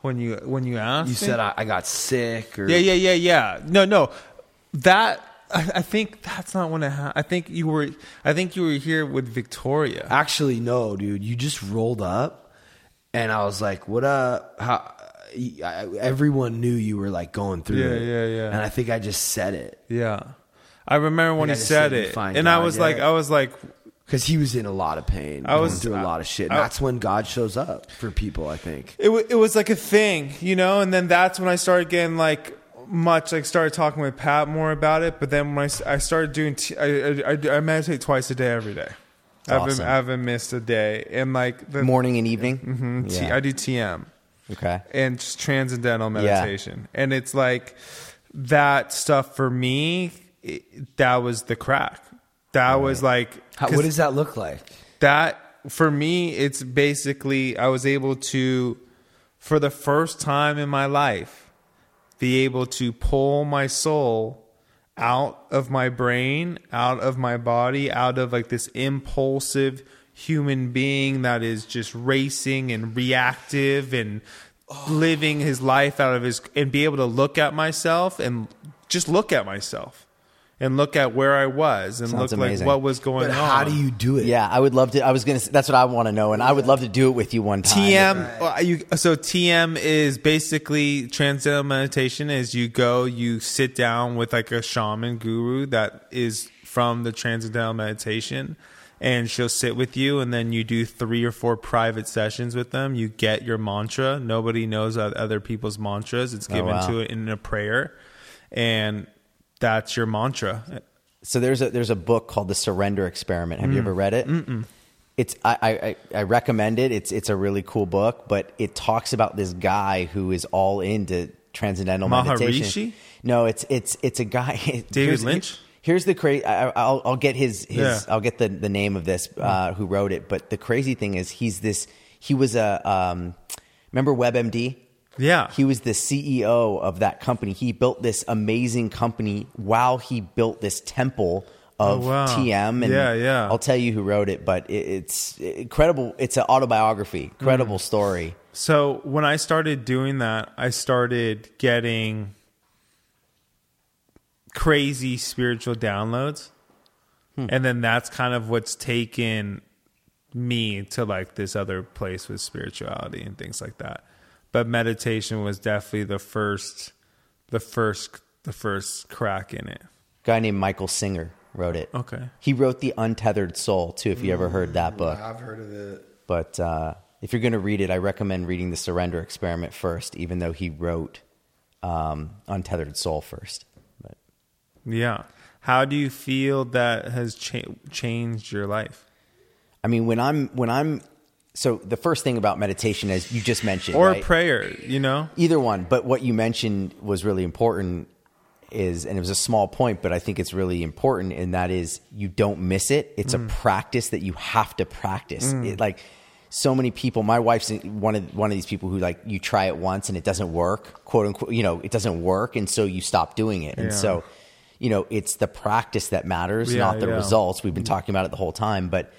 when you when you asked you me? said I, I got sick or yeah yeah yeah yeah no no that I, I think that's not when it happened. I think you were I think you were here with Victoria. Actually, no, dude, you just rolled up and I was like, what up? How? I, everyone knew you were like going through yeah, it. Yeah yeah yeah. And I think I just said it. Yeah, I remember when I he said it, and I was yet. like I was like. Because he was in a lot of pain. I was through a lot of shit. And I, that's when God shows up for people, I think. It, w- it was like a thing, you know? And then that's when I started getting like much, like started talking with Pat more about it. But then when I, I started doing, t- I, I, I meditate twice a day every day. That's awesome. I haven't missed a day. And like the morning and evening? Mm-hmm, yeah. T- I do T M. Okay. And just transcendental meditation. Yeah. And it's like that stuff for me it, that was the crack. That right. was like... How, what does that look like? That, for me, it's basically I was able to, for the first time in my life, be able to pull my soul out of my brain, out of my body, out of like this impulsive human being that is just racing and reactive and oh. living his life out of his, and be able to look at myself and just look at myself. And look at where I was and Sounds look amazing. Like what was going but on. How do you do it? Yeah, I would love to. I was going to. That's what I want to know. And I would love to do it with you one time. T M. Right. You, so T M is basically transcendental meditation. Is you go, you sit down with like a shaman guru that is from the transcendental meditation. And she'll sit with you. And then you do three or four private sessions with them. You get your mantra. Nobody knows other people's mantras. It's given oh, wow. to it in a prayer. And... that's your mantra. So there's a there's a book called The Surrender Experiment. Have mm. you ever read it? Mm-mm. It's I, I I recommend it. It's it's a really cool book, but it talks about this guy who is all into transcendental Maharishi? Meditation. No, it's it's it's a guy. David here's, Lynch. Here's the crazy. I'll I'll get his his. Yeah. I'll get the, the name of this uh, who wrote it. But the crazy thing is, he's this. He was a um, remember WebMD. Yeah. He was the C E O of that company. He built this amazing company while he built this temple of oh, wow. T M. And yeah, yeah. I'll tell you who wrote it, but it's incredible. It's an autobiography, incredible mm. story. So when I started doing that, I started getting crazy spiritual downloads. Hmm. And then that's kind of what's taken me to like this other place with spirituality and things like that. But meditation was definitely the first, the first, the first crack in it. A guy named Michael Singer wrote it. Okay. He wrote The Untethered Soul too. If you ever heard that book, yeah, I've heard of it. But uh, if you're going to read it, I recommend reading The Surrender Experiment first, even though he wrote um, Untethered Soul first. But yeah, how do you feel that has cha- changed your life? I mean, when I'm when I'm. So the first thing about meditation, as you just mentioned, or right? prayer, you know, either one. But what you mentioned was really important is, and it was a small point, but I think it's really important. And that is you don't miss it. It's mm. a practice that you have to practice. Mm. It, like so many people, my wife's one of, one of these people who like you try it once and it doesn't work, quote unquote, you know, it doesn't work. And so you stop doing it. Yeah. And so, you know, it's the practice that matters, yeah, not the yeah. results. We've been talking about it the whole time. But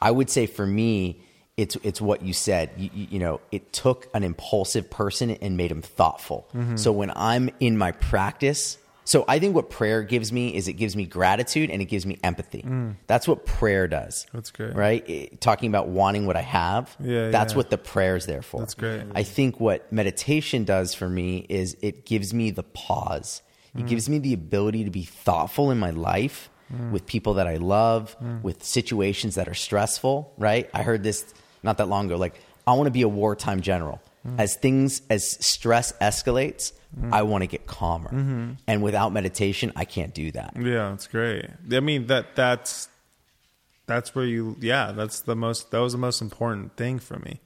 I would say for me, It's it's what you said. You, you know, it took an impulsive person and made him thoughtful. Mm-hmm. So when I'm in my practice, so I think what prayer gives me is it gives me gratitude and it gives me empathy. Mm. That's what prayer does. That's great, right? It, talking about wanting what I have. Yeah, that's yeah. what the prayer is there for. That's great. I think what meditation does for me is it gives me the pause. It mm. gives me the ability to be thoughtful in my life mm. with people that I love, mm. with situations that are stressful. Right? I heard this. Not that long ago, like I want to be a wartime general. Mm. As things, as stress escalates, mm. I want to get calmer. Mm-hmm. And without meditation, I can't do that. Yeah, that's great. I mean that that's that's where you. Yeah, that's the most. That was the most important thing for me.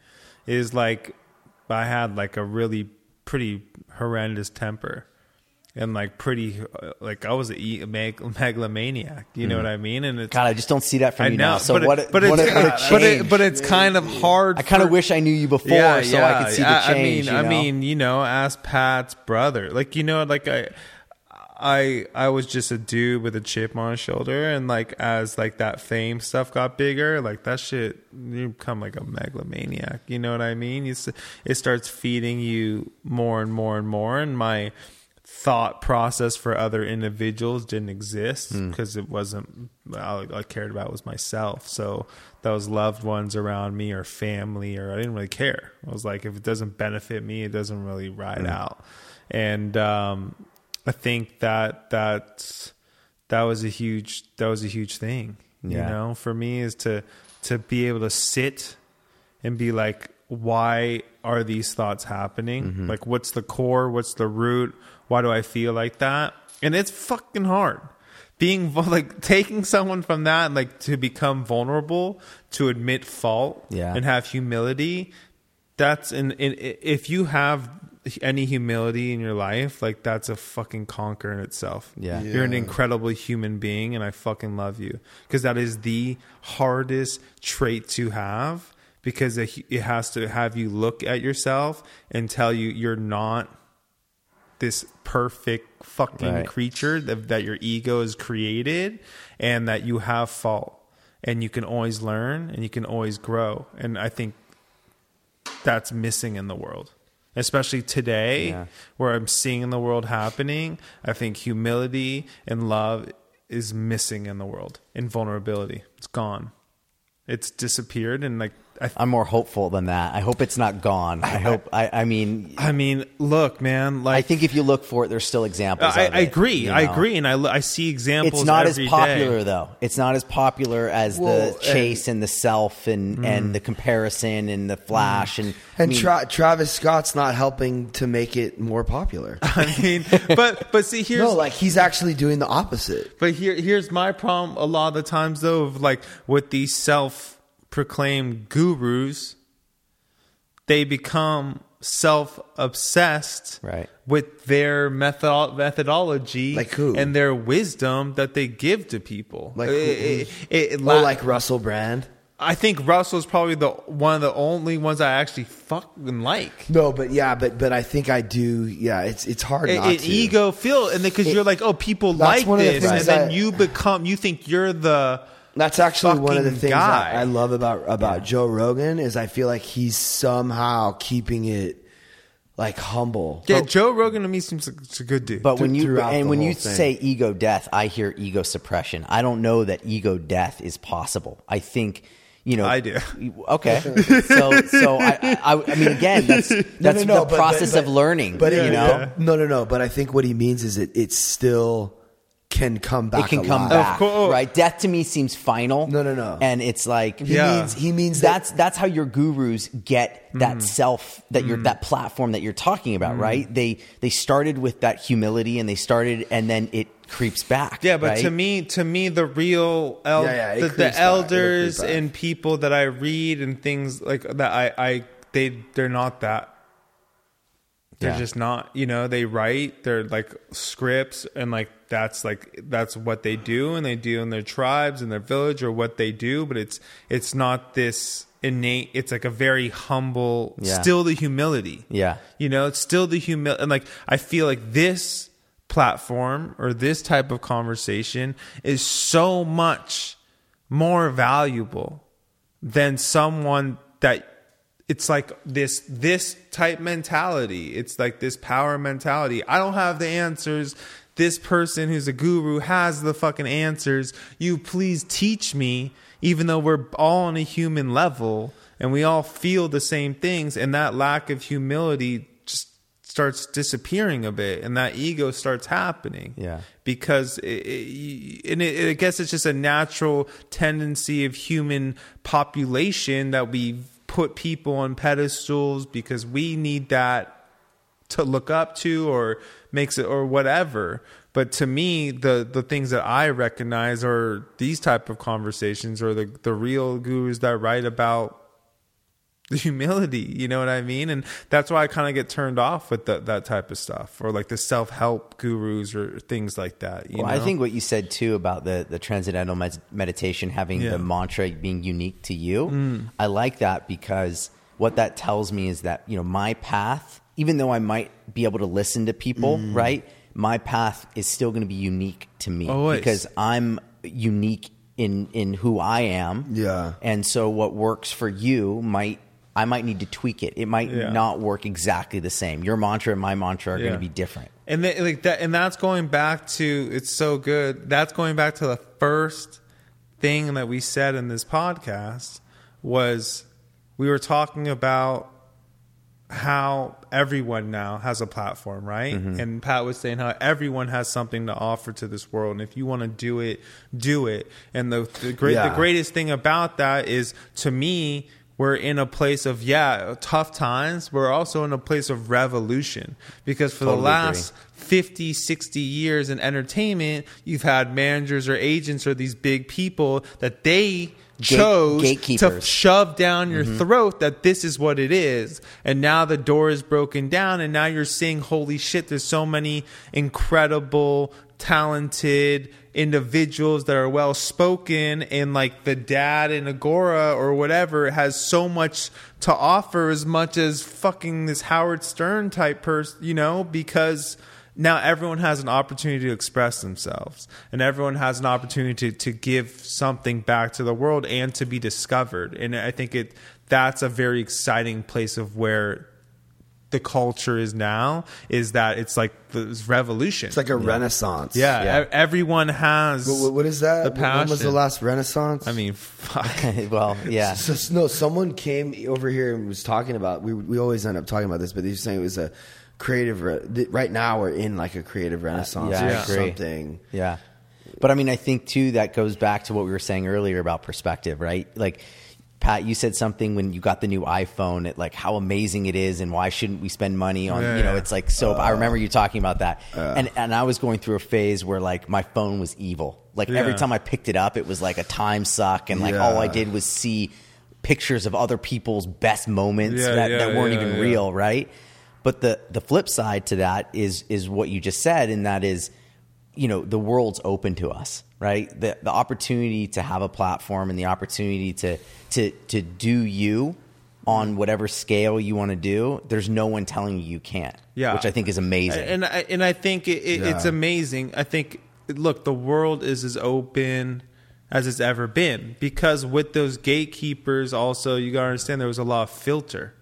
Is like I had like a really pretty horrendous temper, and like pretty like I was a meg- megalomaniac. You know mm. what I mean? And it's, God, I just don't see that from I you know, now. So but what? It, but what, it's, what yeah, but, it, but it's kind of hard. I kind of wish I knew you before, yeah, so yeah, I could see the change. I mean, you know? I mean, you know, ask Pat's brother. Like you know, like I, I, I was just a dude with a chip on his shoulder, and like as like that fame stuff got bigger, like that shit, you become like a megalomaniac. You know what I mean? It's, it starts feeding you more and more and more, and my. Thought process for other individuals didn't exist because mm. it wasn't all I cared about was myself. So those loved ones around me or family, or I didn't really care. I was like, if it doesn't benefit me, it doesn't really ride mm. out. And um, I think that that that was a huge that was a huge thing. Yeah. You know, for me is to to be able to sit and be like, why are these thoughts happening? Mm-hmm. Like, what's the core? What's the root? Why do I feel like that? And it's fucking hard. Being like taking someone from that and like to become vulnerable, to admit fault yeah. and have humility. That's an, an if you have any humility in your life, like that's a fucking conquer in itself. Yeah. yeah. You're an incredible human being and I fucking love you. Because that is the hardest trait to have, because it, it has to have you look at yourself and tell you you're not this perfect fucking right. creature that, that your ego has created, and that you have fault and you can always learn and you can always grow. And I think that's missing in the world, especially today yeah. where I'm seeing in the world happening. I think humility and love is missing in the world, and vulnerability. It's gone. It's disappeared. And like, I th- I'm more hopeful than that. I hope it's not gone. I hope, I, I mean, I mean, look, man, like I think if you look for it, there's still examples. I, of I it, agree. You know? I agree. And I, I see examples. It's not every as popular day. Though. It's not as popular as well, the chase and, and the self and, mm. and the comparison and the flash. Mm. And, and I mean, Tra- Travis Scott's not helping to make it more popular. I mean, but, but see, here's no, like he's actually doing the opposite. But here, here's my problem. A lot of the times though, of like with the self, proclaimed gurus, they become self-obsessed right. with their method- methodology like who? And their wisdom that they give to people. Like, it, it, it, it, la- like Russell Brand? I think Russell's probably the one of the only ones I actually fucking like. No, but yeah, but but I think I do. Yeah, it's it's hard it, not it to. Ego feel, and because you're like, oh, people like this, the and that, then you become, you think you're the... That's actually one of the things I, I love about about yeah. Joe Rogan is I feel like he's somehow keeping it like humble. Yeah, but, Joe Rogan to me seems like a good dude. But when you and when you thing. say ego death, I hear ego suppression. I don't know that ego death is possible. I think you know. I do. Okay. so so I, I I mean again that's that's no, no, no, the but, process but, but, of learning. But yeah, you know yeah. no no no. But I think what he means is it it's still. Can come back. It can come back, right? Death to me seems final. No, no, no. And it's like he yeah. means he means that's that, that's how your gurus get that mm. self that mm. you're that platform that you're talking about, mm. right? They they started with that humility and they started, and then it creeps back. Yeah, but right? to me, to me, the real el- yeah, yeah, the, the elders and people that I read and things like that, I, I they they're not that. They're yeah. just not, you know, they write their like scripts and like that's like that's what they do and they do in their tribes and their village or what they do. But it's it's not this innate. It's like a very humble, yeah. still the humility. Yeah. You know, it's still the humility. And like I feel like this platform or this type of conversation is so much more valuable than someone that. It's like this this type mentality. It's like this power mentality. I don't have the answers. This person who's a guru has the fucking answers. You please teach me, even though we're all on a human level and we all feel the same things. And that lack of humility just starts disappearing a bit. And that ego starts happening. Yeah. Because it, it, and it, I guess it's just a natural tendency of human population that we put people on pedestals because we need that to look up to or makes it or whatever. But to me, the, the things that I recognize are these type of conversations or the, the real gurus that write about the humility, you know what I mean? And that's why I kind of get turned off with the, that type of stuff or like the self-help gurus or things like that. You well, know? I think what you said too about the, the transcendental med- meditation, having yeah. the mantra being unique to you. Mm. I like that because what that tells me is that, you know, my path, even though I might be able to listen to people, mm. right? My path is still going to be unique to me Always. because I'm unique in, in who I am. Yeah. And so what works for you might, I might need to tweak it. It might yeah. not work exactly the same. Your mantra and my mantra are yeah. going to be different. And they, like that, and that's going back to, it's so good. That's going back to the first thing that we said in this podcast was we were talking about how everyone now has a platform, right? Mm-hmm. And Pat was saying how everyone has something to offer to this world. And if you want to do it, do it. And the, the great, yeah. the greatest thing about that is, to me, we're in a place of, yeah, tough times. We're also in a place of revolution because for totally the last agree. fifty, sixty years in entertainment, you've had managers or agents or these big people that they gate, chose gatekeepers. to shove down your mm-hmm. throat that this is what it is. And now the door is broken down, and now you're seeing, holy shit, there's so many incredible, talented individuals that are well spoken, and like the dad in Agora or whatever has so much to offer, as much as fucking this Howard Stern type person, you know, because now everyone has an opportunity to express themselves, and everyone has an opportunity to, to give something back to the world and to be discovered. And I think it that's a very exciting place of where the culture is now, is that it's like this revolution. It's like a yeah. renaissance. Yeah, yeah. Everyone has what, what is that? The passion. When was the last renaissance? I mean, fuck. Well, yeah. So, so, no, someone came over here and was talking about, we we always end up talking about this, but they were saying it was a creative, re- right now we're in like a creative renaissance uh, yeah, yeah. or something. Yeah. But I mean, I think too, that goes back to what we were saying earlier about perspective, right? Like, Pat, you said something when you got the new iPhone, at like how amazing it is and why shouldn't we spend money on, yeah, you know, it's like, so uh, I remember you talking about that. Uh, and and I was going through a phase where like my phone was evil. Like yeah. every time I picked it up, it was like a time suck. And like yeah. all I did was see pictures of other people's best moments yeah, that, yeah, that weren't yeah, even yeah. real. Right. But the, the flip side to that is, is what you just said. And that is, you know, the world's open to us, right? The the opportunity to have a platform and the opportunity to, to, to do you on whatever scale you want to do. There's no one telling you you can't, yeah. which I think is amazing. And I, and I think it, it, yeah. it's amazing. I think, look, the world is as open as it's ever been, because with those gatekeepers also, you got to understand there was a lot of filter.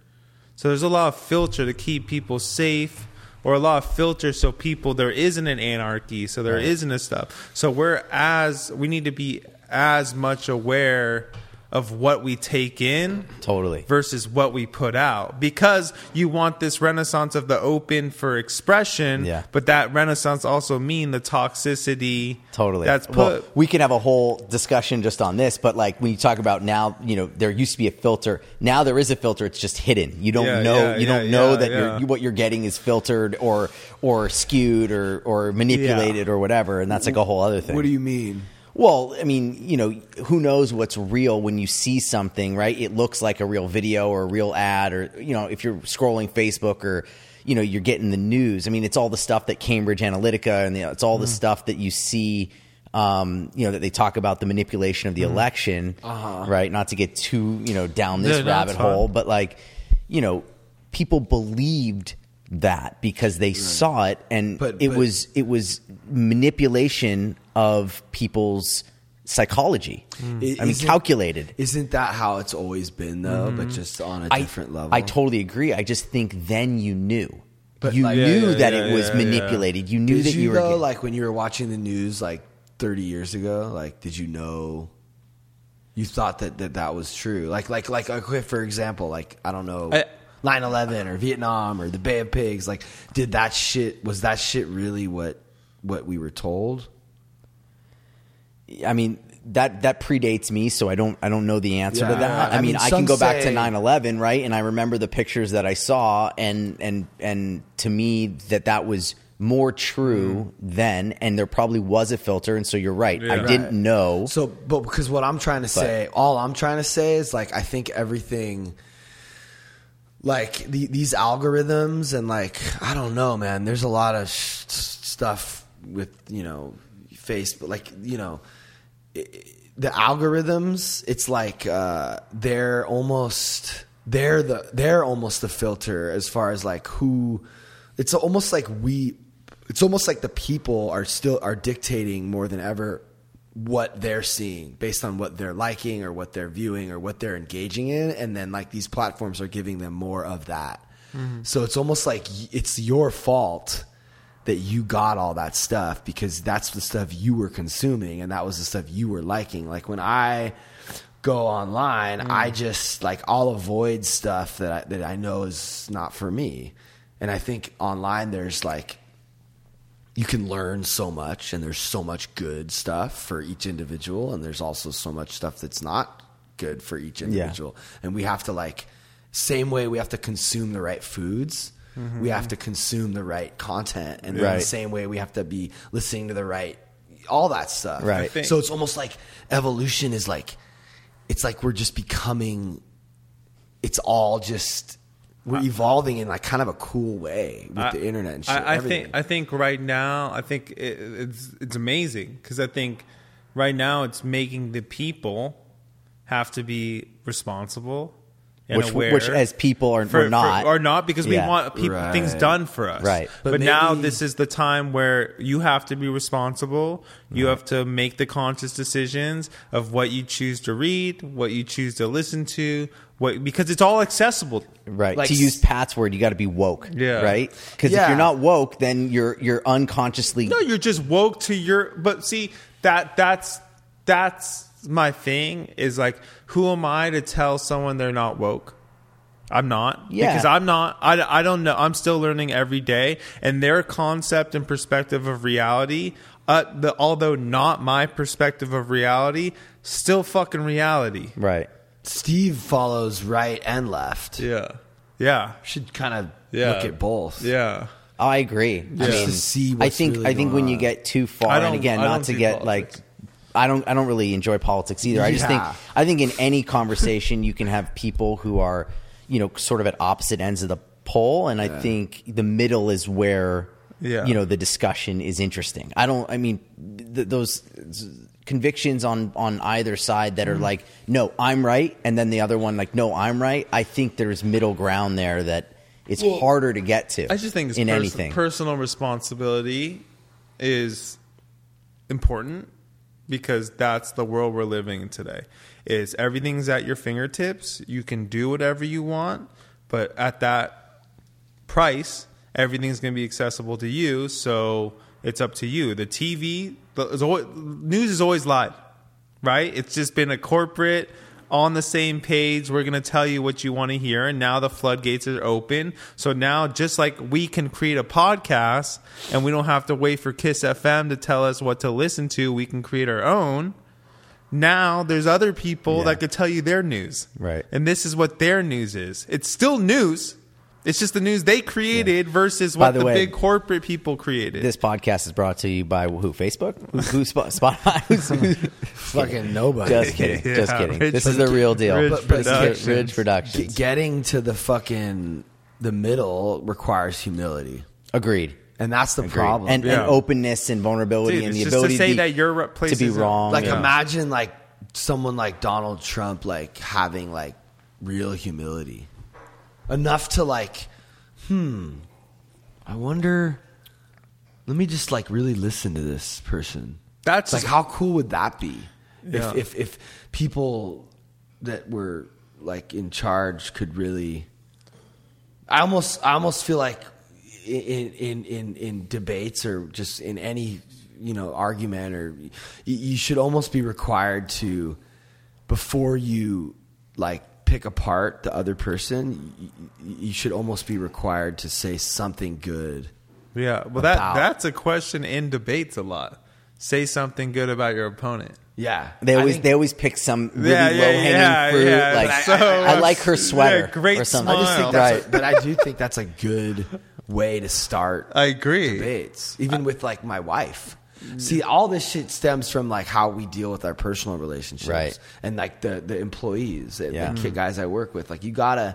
So there's a lot of filter to keep people safe, or a lot of filters so people, there isn't an anarchy, so there right. isn't a stuff. So we're as, we need to be as much aware of what we take in totally versus what we put out, because you want this renaissance of the open for expression, yeah. but that renaissance also mean the toxicity totally that's put. Well, we can have a whole discussion just on this, but like when you talk about now, you know, there used to be a filter, now there is a filter, it's just hidden. You don't yeah, know yeah, you yeah, don't know yeah, that yeah. You're, you, what you're getting is filtered or or skewed or or manipulated yeah. or whatever, and that's like a whole other thing. What do you mean? Well, I mean, you know, who knows what's real when you see something, right? It looks like a real video or a real ad, or, you know, if you're scrolling Facebook or, you know, you're getting the news. I mean, it's all the stuff that Cambridge Analytica and you know, it's all the mm. stuff that you see, um, you know, that they talk about the manipulation of the mm. election, uh-huh. right? Not to get too, you know, down this no, rabbit hole, but like, you know, people believed that because they right. saw it, and but, it but, was it was manipulation of people's psychology. Mm. I mean, calculated. Isn't that how it's always been though, mm-hmm. but just on a different I, level? I totally agree. I just think then you knew. But you like, knew yeah, that yeah, it yeah, was yeah, manipulated. Yeah. You knew did that you, you were though, getting, like when you were watching the news like thirty years ago, like did you know you thought that that, that was true? Like like like for example, like I don't know I, nine eleven or Vietnam or the Bay of Pigs, like did that shit, was that shit really what what we were told? I mean, that that predates me, so I don't I don't know the answer yeah, to that. I, I mean, mean I can go say, back to nine eleven, right? And I remember the pictures that I saw, and and and to me that that was more true mm-hmm. then, and there probably was a filter, and so you're right. Yeah. I didn't know. So but because what I'm trying to say, but, all I'm trying to say is like I think everything like the, these algorithms and like, I don't know, man, there's a lot of sh- stuff with, you know, Facebook, like, you know, it, it, the algorithms, it's like, uh, they're almost, they're the, they're almost the filter as far as like who it's almost like we, it's almost like the people are still are dictating more than ever what they're seeing based on what they're liking or what they're viewing or what they're engaging in. And then like these platforms are giving them more of that. Mm-hmm. So it's almost like it's your fault that you got all that stuff, because that's the stuff you were consuming and that was the stuff you were liking. Like when I go online, mm-hmm. I just like I'll avoid stuff that I, that I know is not for me. And I think online there's like, you can learn so much, and there's so much good stuff for each individual, and there's also so much stuff that's not good for each individual. Yeah. And we have to like, same way we have to consume the right foods, mm-hmm. we have to consume the right content, and right. the same way we have to be listening to the right, all that stuff. Right. So it's almost like evolution is like it's like we're just becoming, it's all just, we're evolving in like kind of a cool way with I, the internet and shit. I, I think I think right now, I think it, it's it's amazing because I think right now it's making the people have to be responsible and which, aware. Which as people are for, not. For, are not because yeah. we want people, right. things done for us. Right. But, but maybe, now this is the time where you have to be responsible. You right. have to make the conscious decisions of what you choose to read, what you choose to listen to. What, because it's all accessible, right? Like, to use Pat's word, you got to be woke, yeah. right? Because yeah. if you're not woke, then you're you're unconsciously no, you're just woke to your. But see that that's that's my thing is like, who am I to tell someone they're not woke? I'm not, yeah. because I'm not. I I don't know. I'm still learning every day, and their concept and perspective of reality, uh, the, although not my perspective of reality, still fucking reality, right? Steve follows right and left. Yeah. Yeah. Should kind of yeah. look at both. Yeah. I agree. Yeah. I mean, to see what's I think really I think when on. You get too far, and again, not to get politics. Like I don't I don't really enjoy politics either. Yeah. I just think I think in any conversation you can have people who are, you know, sort of at opposite ends of the pole, and yeah. I think the middle is where yeah. you know, the discussion is interesting. I don't I mean th- those convictions on on either side that are mm. like, no, I'm right, and then the other one like, no, I'm right. I think there's middle ground there that it's well, harder to get to. I just think it's in pers- anything. Personal responsibility is important because that's the world we're living in today. Is everything's at your fingertips. You can do whatever you want, but at that price, everything's going to be accessible to you. So it's up to you. The T V, the news is always lied, right? It's just been a corporate on the same page. We're going to tell you what you want to hear. And now the floodgates are open. So now just like we can create a podcast and we don't have to wait for Kiss F M to tell us what to listen to. We can create our own. Now there's other people yeah. that could tell you their news. Right. And this is what their news is. It's still news. It's just the news they created yeah. versus what by the, the way, big corporate people created. This podcast is brought to you by who? Facebook? Who? who Spotify? Who's, who? Fucking nobody. Just kidding. Yeah, just kidding. Ridge, this is the real deal. Ridge but, but Productions. Ridge Productions. Getting to the fucking the middle requires humility. Agreed. And that's the Agreed. problem. And, yeah. and openness and vulnerability. Dude, and the just ability to say to be, that your place to be wrong. Like yeah. imagine like someone like Donald Trump like having like real humility. Enough to like, hmm, I wonder, let me just like really listen to this person. That's like, how cool would that be? Yeah. If, if if people that were like in charge could really, I almost, I almost feel like in, in, in, in debates or just in any, you know, argument or you, you should almost be required to, before you like, pick apart the other person, you, you should almost be required to say something good. Yeah, well, that about. that's a question in debates a lot. Say something good about your opponent. Yeah, they always think, they always pick some really yeah, low hanging yeah, fruit. Yeah, like so, I, I like her sweater. Yeah, great or something. Smile. I just think that's right. a, but I do think that's a good way to start. I agree. Debates, even I, with like my wife. See, all this shit stems from like how we deal with our personal relationships, right? And like the the employees, yeah. the guys I work with. Like you gotta,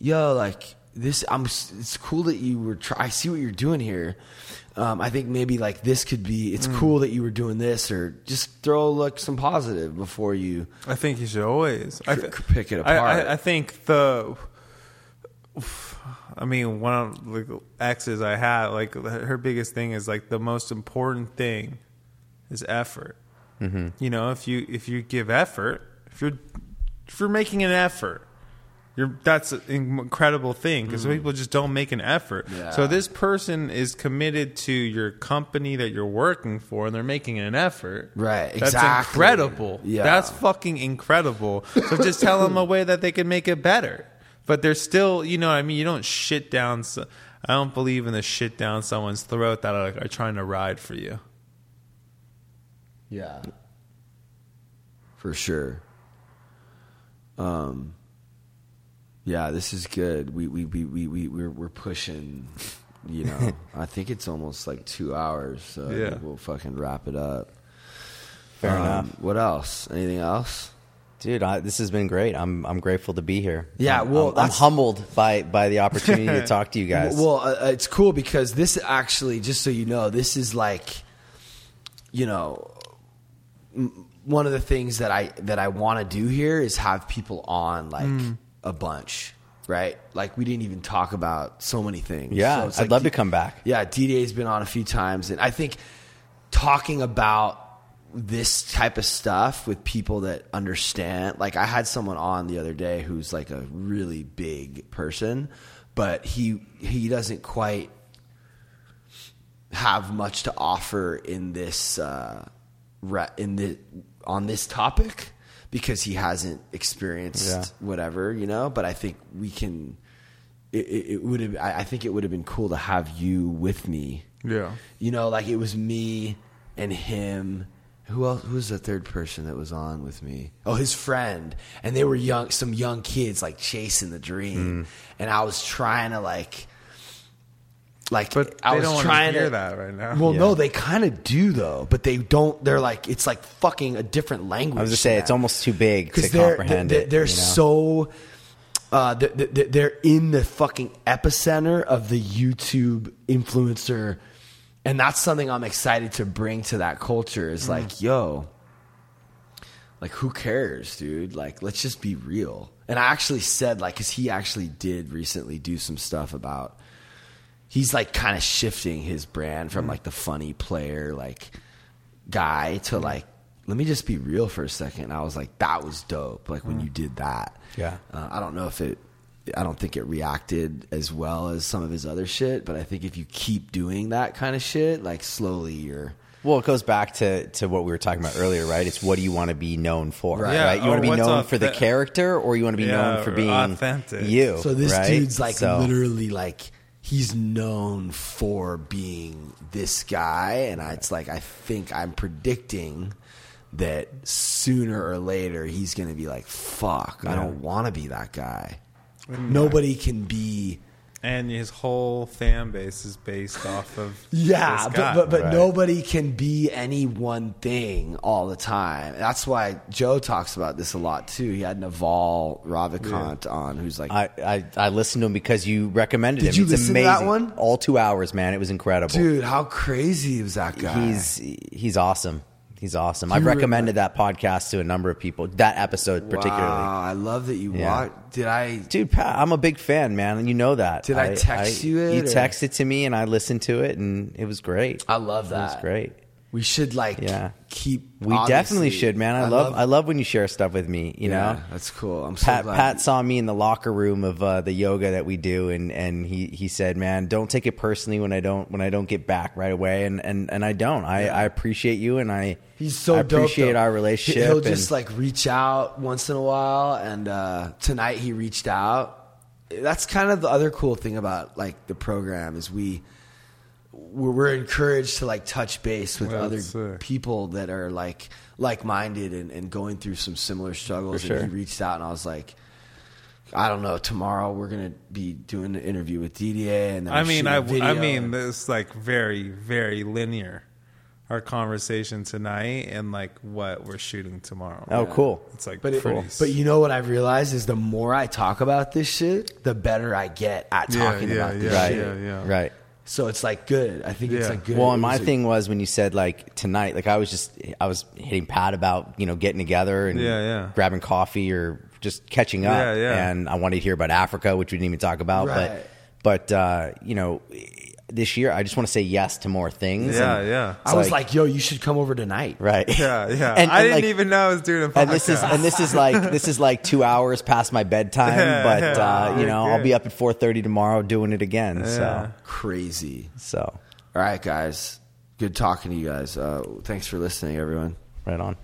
yo, like this. I'm. It's cool that you were. Try, I see what you're doing here. Um, I think maybe like this could be. It's mm. cool that you were doing this, or just throw like some positive before you. I think you should always tr- I th- pick it apart. I, I, I think the. I mean, one of the exes I had, like her biggest thing is like the most important thing is effort. Mm-hmm. You know, if you if you give effort, if you're if you're making an effort, you're that's an incredible thing because mm-hmm. people just don't make an effort. Yeah. So this person is committed to your company that you're working for, and they're making an effort. Right? Exactly. That's incredible. Yeah. That's fucking incredible. So just tell them a way that they can make it better. But there's still, you know what I mean? You don't shit down. I don't believe in the shit down someone's throat that are, are trying to ride for you. Yeah. For sure. Um. Yeah, this is good. We we we we we we're, we're pushing. You know, I think it's almost like two hours. So yeah. I think we'll fucking wrap it up. Fair um, enough. What else? Anything else? Dude, I, this has been great. I'm I'm grateful to be here. Yeah, well, I'm, I'm humbled by by the opportunity to talk to you guys. Well, uh, it's cool because this actually, just so you know, this is like, you know, one of the things that I that I want to do here is have people on like mm. a bunch, right? Like we didn't even talk about so many things. Yeah, so I'd like, love D- to come back. Yeah, D D A's been on a few times, and I think talking about this type of stuff with people that understand, like I had someone on the other day who's like a really big person, but he, he doesn't quite have much to offer in this, uh, in the, on this topic because he hasn't experienced yeah. whatever, you know, but I think we can, it, it would have, I think it would have been cool to have you with me. Yeah. You know, like it was me and him. Who else? Who was the third person that was on with me? Oh, his friend. And they were young, some young kids like chasing the dream. Mm. And I was trying to like, like but I they was don't trying to hear to, that right now. Well, yeah. no, they kind of do though, but they don't. They're like, it's like fucking a different language. I was just saying, it's almost too big to they're, comprehend they're, it. They're you know? so, uh, they're, they're in the fucking epicenter of the YouTube influencer. And that's something I'm excited to bring to that culture is like, mm. yo, like who cares, dude? Like, let's just be real. And I actually said like, cause he actually did recently do some stuff about, he's like kind of shifting his brand from mm. like the funny player, like guy to like, let me just be real for a second. And I was like, that was dope. Like when mm. you did that, yeah. Uh, I don't know if it, I don't think it reacted as well as some of his other shit, but I think if you keep doing that kind of shit, like slowly you're... Well, it goes back to, to what we were talking about earlier, right? It's what do you want to be known for, right? Yeah, right? You want to be known auth- for the character or you want to be yeah, known for being authentic. You, So this right? dude's like so. literally like, he's known for being this guy, and I, it's like, I think I'm predicting... that sooner or later he's going to be like, fuck, yeah. I don't want to be that guy. Nobody can be, and his whole fan base is based off of yeah, this guy. but but, but right. nobody can be any one thing all the time. That's why Joe talks about this a lot too. He had Naval Ravikant yeah. on, who's like, I, I I listened to him because you recommended Did him. You it's listen amazing. To that one? All two hours, man. It was incredible, dude. How crazy was that guy? He's he's awesome. He's awesome. You I've recommended really? that podcast to a number of people, that episode particularly. Wow, I love that you yeah. watched. Did I? Dude, Pat, I'm a big fan, man, and you know that. Did I, I text I, you it? You or? texted to me, and I listened to it, and it was great. I love that. It was great. We should, like, yeah. keep... We obviously, definitely should, man. I, I love, love I love when you share stuff with me, you yeah, know? That's cool. I'm so Pat, glad. Pat saw me in the locker room of uh, the yoga that we do, and, and he, he said, man, don't take it personally when I don't when I don't get back right away, and, and, and I don't. I, yeah. I appreciate you, and I, He's so I appreciate dope, our relationship. He'll just, and, like, reach out once in a while, and uh, tonight he reached out. That's kind of the other cool thing about, like, the program is we... we're encouraged to like touch base with well, other sick. people that are like, like-minded and, and going through some similar struggles. For sure. And he reached out and I was like, I don't know, tomorrow we're going to be doing an interview with D D A. And then I mean, I, I mean, this like very, very linear, our conversation tonight and like what we're shooting tomorrow. Oh, yeah. Cool. It's like, but, it, cool. but you know what I've realized is the more I talk about this shit, the better I get at talking yeah, yeah, about this yeah, shit. Yeah, yeah. Right. So it's like good. I think yeah. it's like good. Well, and my music. thing was when you said like tonight, like I was just, I was hitting Pat about, you know, getting together and yeah, yeah. grabbing coffee or just catching up. Yeah, yeah. And I wanted to hear about Africa, which we didn't even talk about. Right. But, but uh, you know, this year I just want to say yes to more things. Yeah, and yeah. I was like, like, yo, you should come over tonight. Right. Yeah, yeah. and, and I didn't like, even know I was doing a podcast. And this is and this is like this is like two hours past my bedtime, yeah, but yeah, uh, you know, good. I'll be up at four thirty tomorrow doing it again. Yeah. So crazy. So all right, guys. Good talking to you guys. Uh, thanks for listening, everyone. Right on.